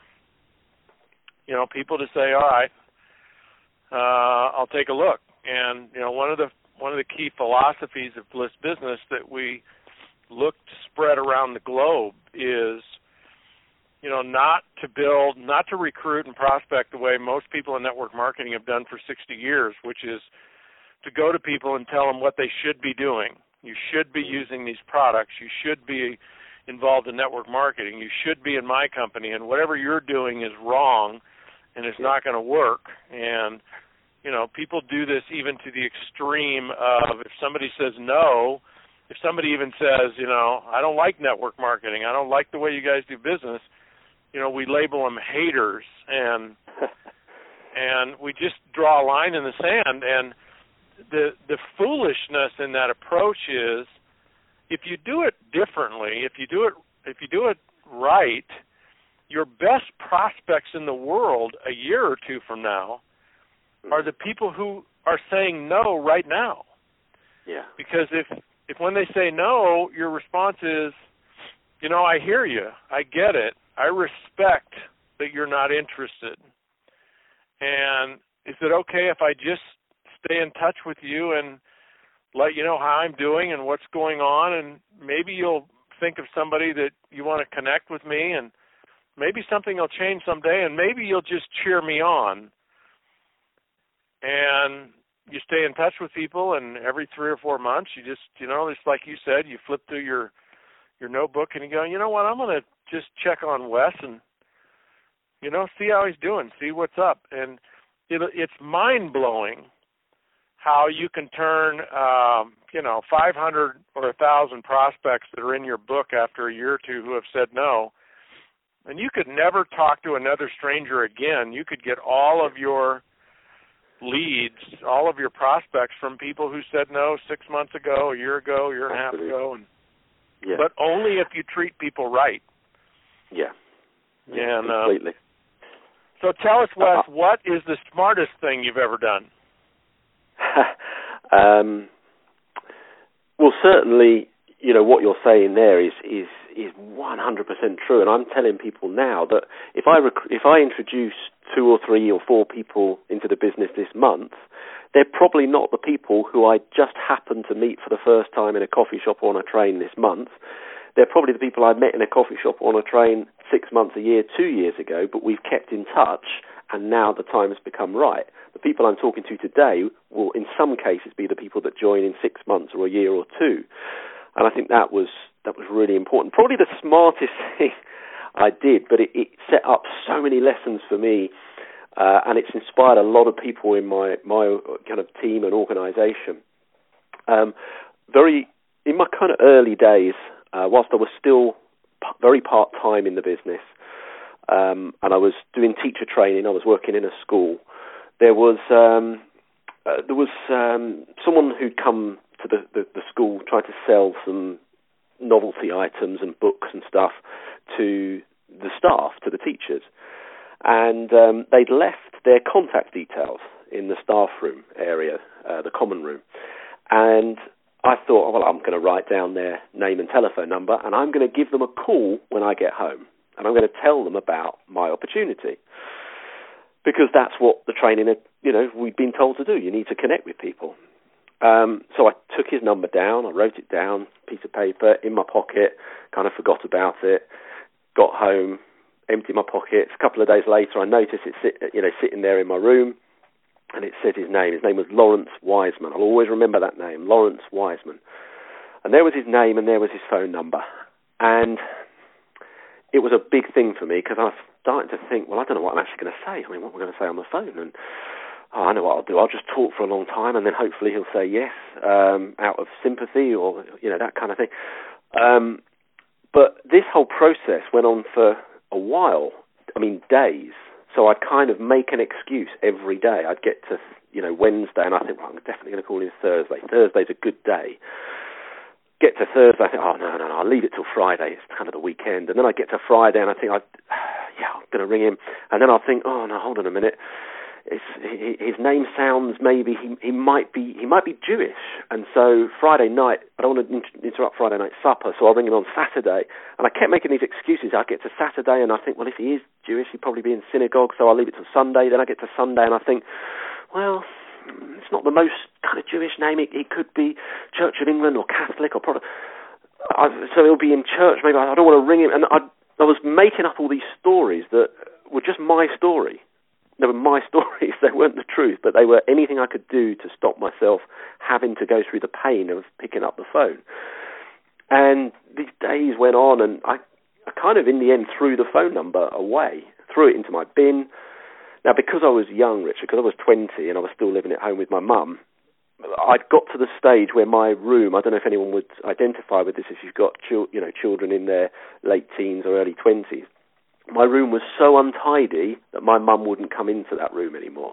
you know, people to say, all right, Uh, I'll take a look. And you know, one of the one of the key philosophies of Bliss Business that we look to spread around the globe is, you know, not to build, not to recruit and prospect the way most people in network marketing have done for sixty years, which is to go to people and tell them what they should be doing. You should be using these products. You should be involved in network marketing. You should be in my company, and whatever you're doing is wrong. And it's not going to work. And, you know, people do this even to the extreme of if somebody says no, if somebody even says, you know, I don't like network marketing, I don't like the way you guys do business, you know, we label them haters. And and we just draw a line in the sand. And the the foolishness in that approach is if you do it differently, if you do it if you do it right, your best prospects in the world a year or two from now are the people who are saying no right now. Yeah. Because if, if when they say no, your response is, you know, I hear you. I get it. I respect that you're not interested. And is it okay if I just stay in touch with you and let you know how I'm doing and what's going on? And maybe you'll think of somebody that you want to connect with me, and maybe something will change someday, and maybe you'll just cheer me on. And you stay in touch with people, and every three or four months, you just, you know, just like you said, you flip through your your notebook and you go, you know what, I'm going to just check on Wes and, you know, see how he's doing, see what's up. And it, it's mind-blowing how you can turn, um, you know, five hundred or one thousand prospects that are in your book after a year or two who have said no, and you could never talk to another stranger again. You could get all of your leads, all of your prospects from people who said no six months ago, a year ago, a year and a half ago. And, yeah. But only if you treat people right. Yeah, yeah and, completely. Um, so tell us, Wes, uh-huh. what is the smartest thing you've ever done? um, well, certainly, you know, what you're saying there is, is, is one hundred percent true. And I'm telling people now that if I rec- if I introduce two or three or four people into the business this month, they're probably not the people who I just happened to meet for the first time in a coffee shop or on a train this month. They're probably the people I met in a coffee shop or on a train six months, a year, two years ago, but we've kept in touch, and now the time has become right. The people I'm talking to today will, in some cases, be the people that join in six months or a year or two. And I think that was that was really important. Probably the smartest thing I did, but it, it set up so many lessons for me, uh, and it's inspired a lot of people in my, my kind of team and organisation. Um, very in my kind of early days, uh, whilst I was still p- very part-time in the business, um, and I was doing teacher training, I was working in a school. There was um, uh, there was um, someone who'd come to the, the, the school, tried to sell some novelty items and books and stuff to the staff, to the teachers. And um, they'd left their contact details in the staff room area, uh, the common room. And I thought, oh, well, I'm going to write down their name and telephone number, and I'm going to give them a call when I get home. And I'm going to tell them about my opportunity. Because that's what the training had, you know, we'd been told to do. You need to connect with people. Um, so I took his number down, I wrote it down, piece of paper, in my pocket, kind of forgot about it, got home, emptied my pockets. A couple of days later, I noticed it sit, you know, sitting there in my room, and it said his name. His name was Lawrence Wiseman. I'll always remember that name, Lawrence Wiseman. And there was his name, and there was his phone number. And it was a big thing for me, because I was starting to think, well, I don't know what I'm actually going to say. I mean, what am I going to say on the phone? And oh, I know what I'll do. I'll just talk for a long time, and then hopefully he'll say yes um, out of sympathy, or you know, that kind of thing. Um, but this whole process went on for a while. I mean, days. So I'd kind of make an excuse every day. I'd get to you know Wednesday, and I think, well, I'm definitely going to call him Thursday. Thursday's a good day. Get to Thursday, I think, oh no, no, no, I'll leave it till Friday. It's kind of the weekend, and then I get to Friday, and I think, I, yeah, I'm going to ring him, and then I'll think, oh no, hold on a minute. It's, his name sounds maybe he, he might be he might be Jewish, and so Friday night I don't want to interrupt Friday night supper, so I'll ring him on Saturday. And I kept making these excuses. I get to Saturday and I think, well, if he is Jewish, he'd probably be in synagogue, so I'll leave it till Sunday. Then I get to Sunday and I think, well, it's not the most kind of Jewish name. It, it could be Church of England or Catholic or Protestant. I, so he'll be in church. Maybe I, I don't want to ring him. And I I was making up all these stories that were just my story. They were my stories, they weren't the truth, but they were anything I could do to stop myself having to go through the pain of picking up the phone. And these days went on, and I, I kind of, in the end, threw the phone number away, threw it into my bin. Now, because I was young, Richard, because I was twenty and I was still living at home with my mum, I'd got to the stage where my room, I don't know if anyone would identify with this if you've got chil- you know, children in their late teens or early twenties, my room was so untidy that my mum wouldn't come into that room anymore.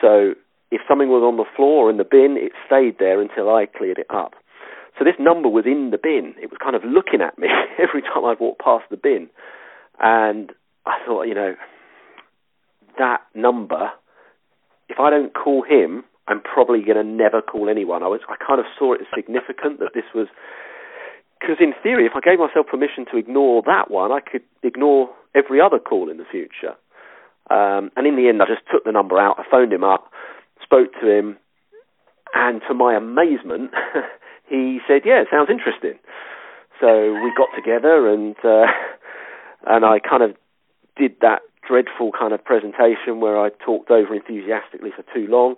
So if something was on the floor or in the bin, it stayed there until I cleared it up. So this number was in the bin. It was kind of looking at me every time I walked past the bin. And I thought, you know, that number, if I don't call him, I'm probably going to never call anyone. I was, I kind of saw it as significant that this was... Because in theory, if I gave myself permission to ignore that one, I could ignore every other call in the future. Um, and in the end, I just took the number out. I phoned him up, spoke to him, and to my amazement, he said, yeah, it sounds interesting. So we got together, and uh, and I kind of did that dreadful kind of presentation where I talked over enthusiastically for too long.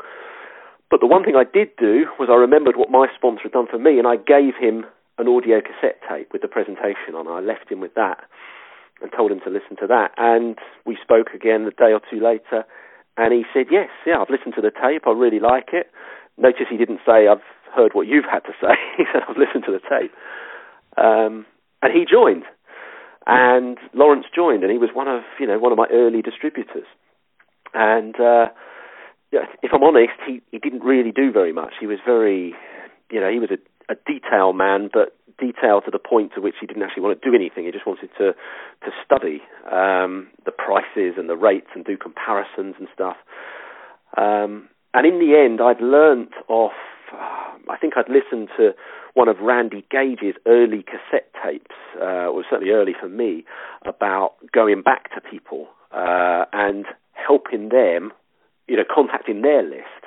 But the one thing I did do was I remembered what my sponsor had done for me, and I gave him an audio cassette tape with the presentation on. I left him with that and told him to listen to that. And we spoke again a day or two later, and he said, yes, yeah, I've listened to the tape. I really like it. Notice he didn't say, I've heard what you've had to say. He said, I've listened to the tape. Um, and he joined. And Lawrence joined, and he was one of, you know, one of my early distributors. And uh, if I'm honest, he, he didn't really do very much. He was very, you know, he was a, a detail man, but detail to the point to which he didn't actually want to do anything. He just wanted to, to study um, the prices and the rates and do comparisons and stuff. Um, and in the end, I'd learnt off, I think I'd listened to one of Randy Gage's early cassette tapes, uh, or certainly early for me, about going back to people uh, and helping them, you know, contacting their list.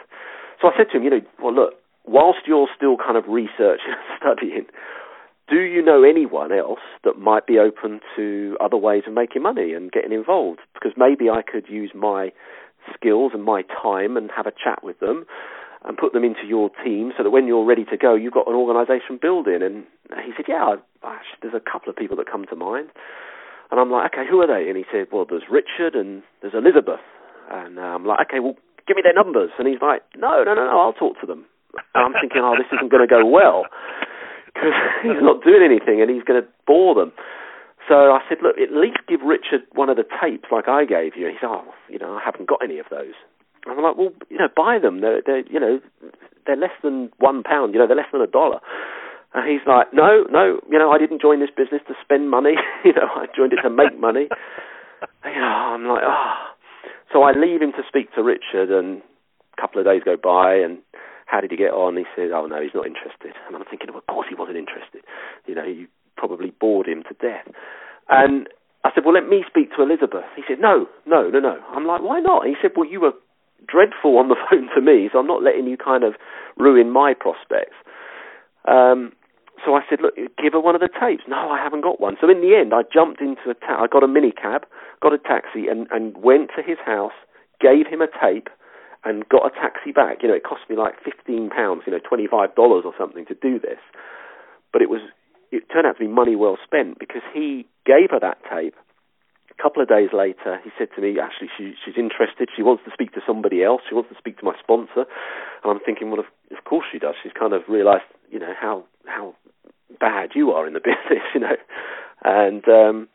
So I said to him, you know, well, look, whilst you're still kind of researching and studying, do you know anyone else that might be open to other ways of making money and getting involved? Because maybe I could use my skills and my time and have a chat with them and put them into your team so that when you're ready to go, you've got an organisation building. And he said, yeah, I, I, there's a couple of people that come to mind. And I'm like, okay, who are they? And he said, well, there's Richard and there's Elizabeth. And I'm like, okay, well, give me their numbers. And he's like, no, no, no, no, I'll talk to them. And I'm thinking, oh, this isn't going to go well because he's not doing anything and he's going to bore them. So I said, look, at least give Richard one of the tapes like I gave you. And he's like, oh, you know, I haven't got any of those. And I'm like, well, you know, buy them. They're, they're, you know, they're less than one pound. You know, they're less than a dollar. And he's like, no, no, you know, I didn't join this business to spend money. You know, I joined it to make money. And, you know, I'm like, ah. Oh. So I leave him to speak to Richard, and a couple of days go by, and how did he get on? He said, oh, no, he's not interested. And I'm thinking, well, of course he wasn't interested. You know, you probably bored him to death. And I said, well, let me speak to Elizabeth. He said, no, no, no, no. I'm like, why not? He said, well, you were dreadful on the phone to me, so I'm not letting you kind of ruin my prospects. Um, so I said, look, give her one of the tapes. No, I haven't got one. So in the end, I jumped into a ta- I got a minicab, got a taxi, and, and went to his house, gave him a tape, and got a taxi back. You know, it cost me like fifteen pounds, you know, twenty-five dollars or something to do this. But it was, it turned out to be money well spent because he gave her that tape. A couple of days later, he said to me, actually, she, she's interested. She wants to speak to somebody else. She wants to speak to my sponsor. And I'm thinking, well, of, of course she does. She's kind of realised, you know, how how bad you are in the business, you know. And um,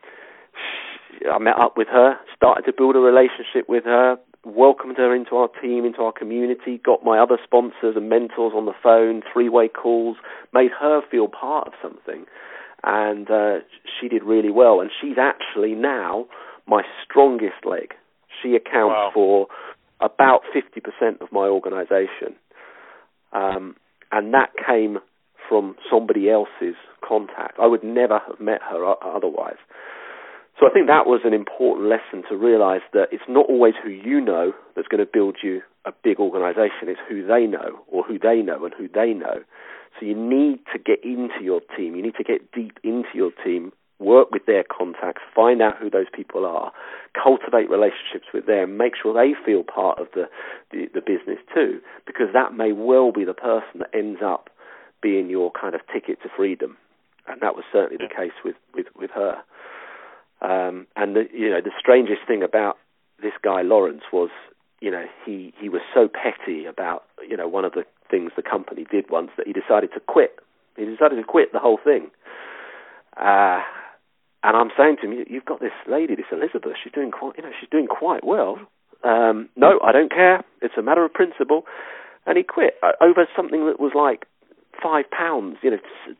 she, I met up with her, started to build a relationship with her, welcomed her into our team, into our community, got my other sponsors and mentors on the phone, three-way calls, made her feel part of something. And uh, she did really well. And she's actually now my strongest leg. She accounts wow. for about fifty percent of my organisation. Um, and that came from somebody else's contact. I would never have met her otherwise. So I think that was an important lesson to realise that it's not always who you know that's going to build you a big organisation. It's who they know or who they know and who they know. So you need to get into your team. You need to get deep into your team, work with their contacts, find out who those people are, cultivate relationships with them, make sure they feel part of the, the, the business too, because that may well be the person that ends up being your kind of ticket to freedom. And that was certainly the case with, with, with her. Um, and, the, you know, the strangest thing about this guy, Lawrence, was, you know, he, he was so petty about, you know, one of the things the company did once that he decided to quit. He decided to quit the whole thing. Uh, and I'm saying to him, you've got this lady, this Elizabeth, she's doing quite, you know, she's doing quite well. Um, no, I don't care. It's a matter of principle. And he quit over something that was like five pounds, you know,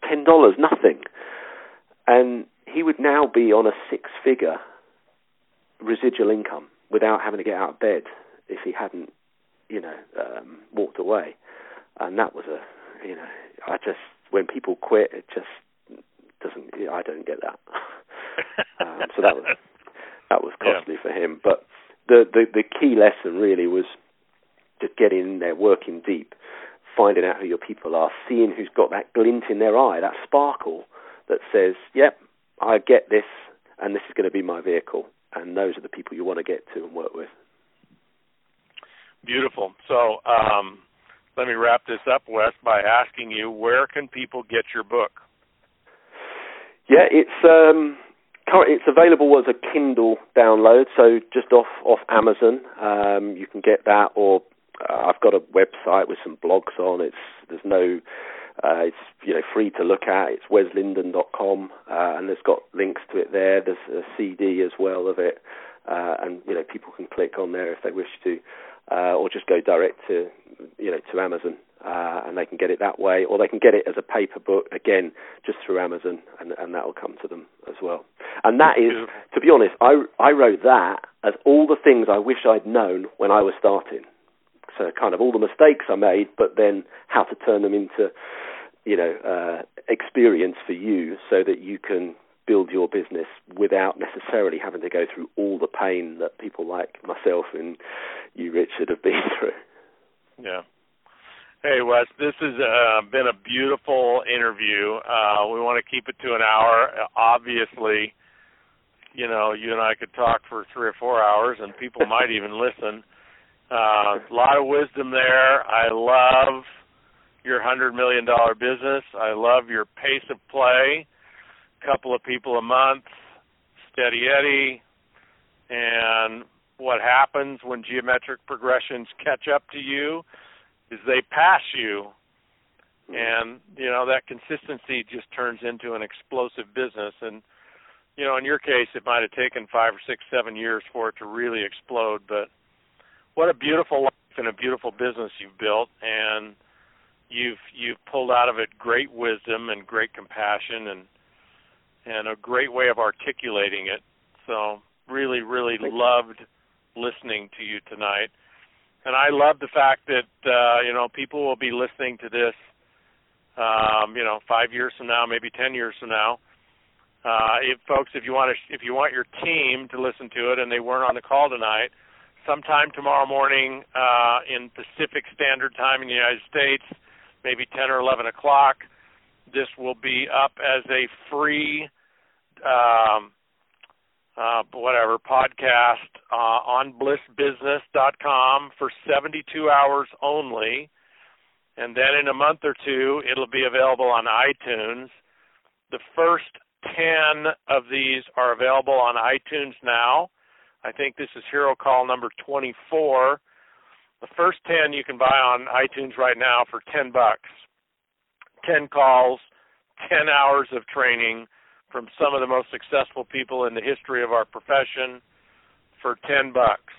ten dollars, nothing. And he would now be on a six-figure residual income without having to get out of bed if he hadn't, you know, um, walked away. And that was a, you know, I just, when people quit, it just doesn't, you know, I don't get that. um, so that was that was costly yeah. for him. But the, the, the key lesson really was just getting in there, working deep, finding out who your people are, seeing who's got that glint in their eye, that sparkle that says, yep, I get this, and this is going to be my vehicle. And those are the people you want to get to and work with. Beautiful. So, um, Let me wrap this up, Wes, by asking you, where can people get your book? Yeah, it's um, it's available as a Kindle download, so just off, off Amazon. Um, you can get that, or uh, I've got a website with some blogs on. It's there's no, uh, it's you know free to look at. It's wes linden dot com, uh, and there's got links to it there. There's a C D as well of it, uh, and you know people can click on there if they wish to. Uh, or just go direct to, you know, to Amazon, uh, and they can get it that way, or they can get it as a paper book again, just through Amazon, and, and that will come to them as well. And that is, to be honest, I I wrote that as all the things I wish I'd known when I was starting. So kind of all the mistakes I made, but then how to turn them into, you know, uh, experience for you, so that you can build your business without necessarily having to go through all the pain that people like myself and you, Richard, have been through. Yeah. Hey, Wes, this has uh, been a beautiful interview. Uh, we want to keep it to an hour. Obviously, you know, you and I could talk for three or four hours, and people might even listen. Uh, a lot of wisdom there. I love your one hundred million dollars business. I love your pace of play. Couple of people a month, steady Eddie, and what happens when geometric progressions catch up to you is they pass you, and you know that consistency just turns into an explosive business. And you know, in your case, it might have taken five or six, seven years for it to really explode. But what a beautiful life and a beautiful business you've built, and you've you've pulled out of it great wisdom and great compassion and. and a great way of articulating it. So really, really loved listening to you tonight. And I love the fact that, uh, you know, people will be listening to this, um, you know, five years from now, maybe ten years from now. Uh, if folks, if you want to, if you want your team to listen to it and they weren't on the call tonight, sometime tomorrow morning uh, in Pacific Standard Time in the United States, maybe ten or eleven o'clock, this will be up as a free, um, uh, whatever, podcast uh, on bliss business dot com for seventy-two hours only. And then in a month or two, it'll be available on iTunes. The first ten of these are available on iTunes now. I think this is Hero Call number twenty-four. The first ten you can buy on iTunes right now for ten bucks. ten calls, ten hours of training from some of the most successful people in the history of our profession for ten bucks.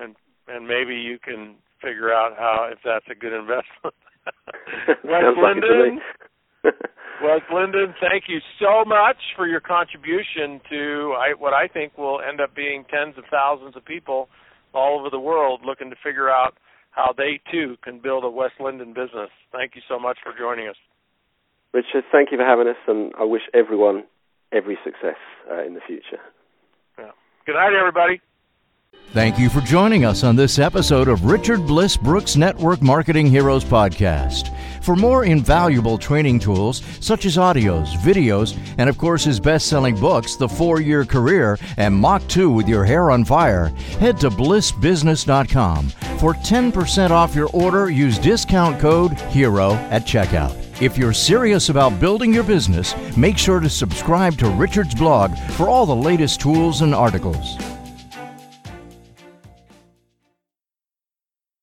And and maybe you can figure out how if that's a good investment. Wes Linden, Wes Linden, thank you so much for your contribution to I, what I think will end up being tens of thousands of people all over the world looking to figure out how they, too, can build a Wes Linden business. Thank you so much for joining us. Richard, thank you for having us, and I wish everyone every success uh, in the future. Yeah. Good night, everybody. Thank you for joining us on this episode of Richard Bliss Brooke's Network Marketing Heroes Podcast. For more invaluable training tools, such as audios, videos, and of course his best-selling books, The Four-Year Career and Mach two With Your Hair on Fire, head to bliss business dot com. For ten percent off your order, use discount code HERO at checkout. If you're serious about building your business, make sure to subscribe to Richard's blog for all the latest tools and articles.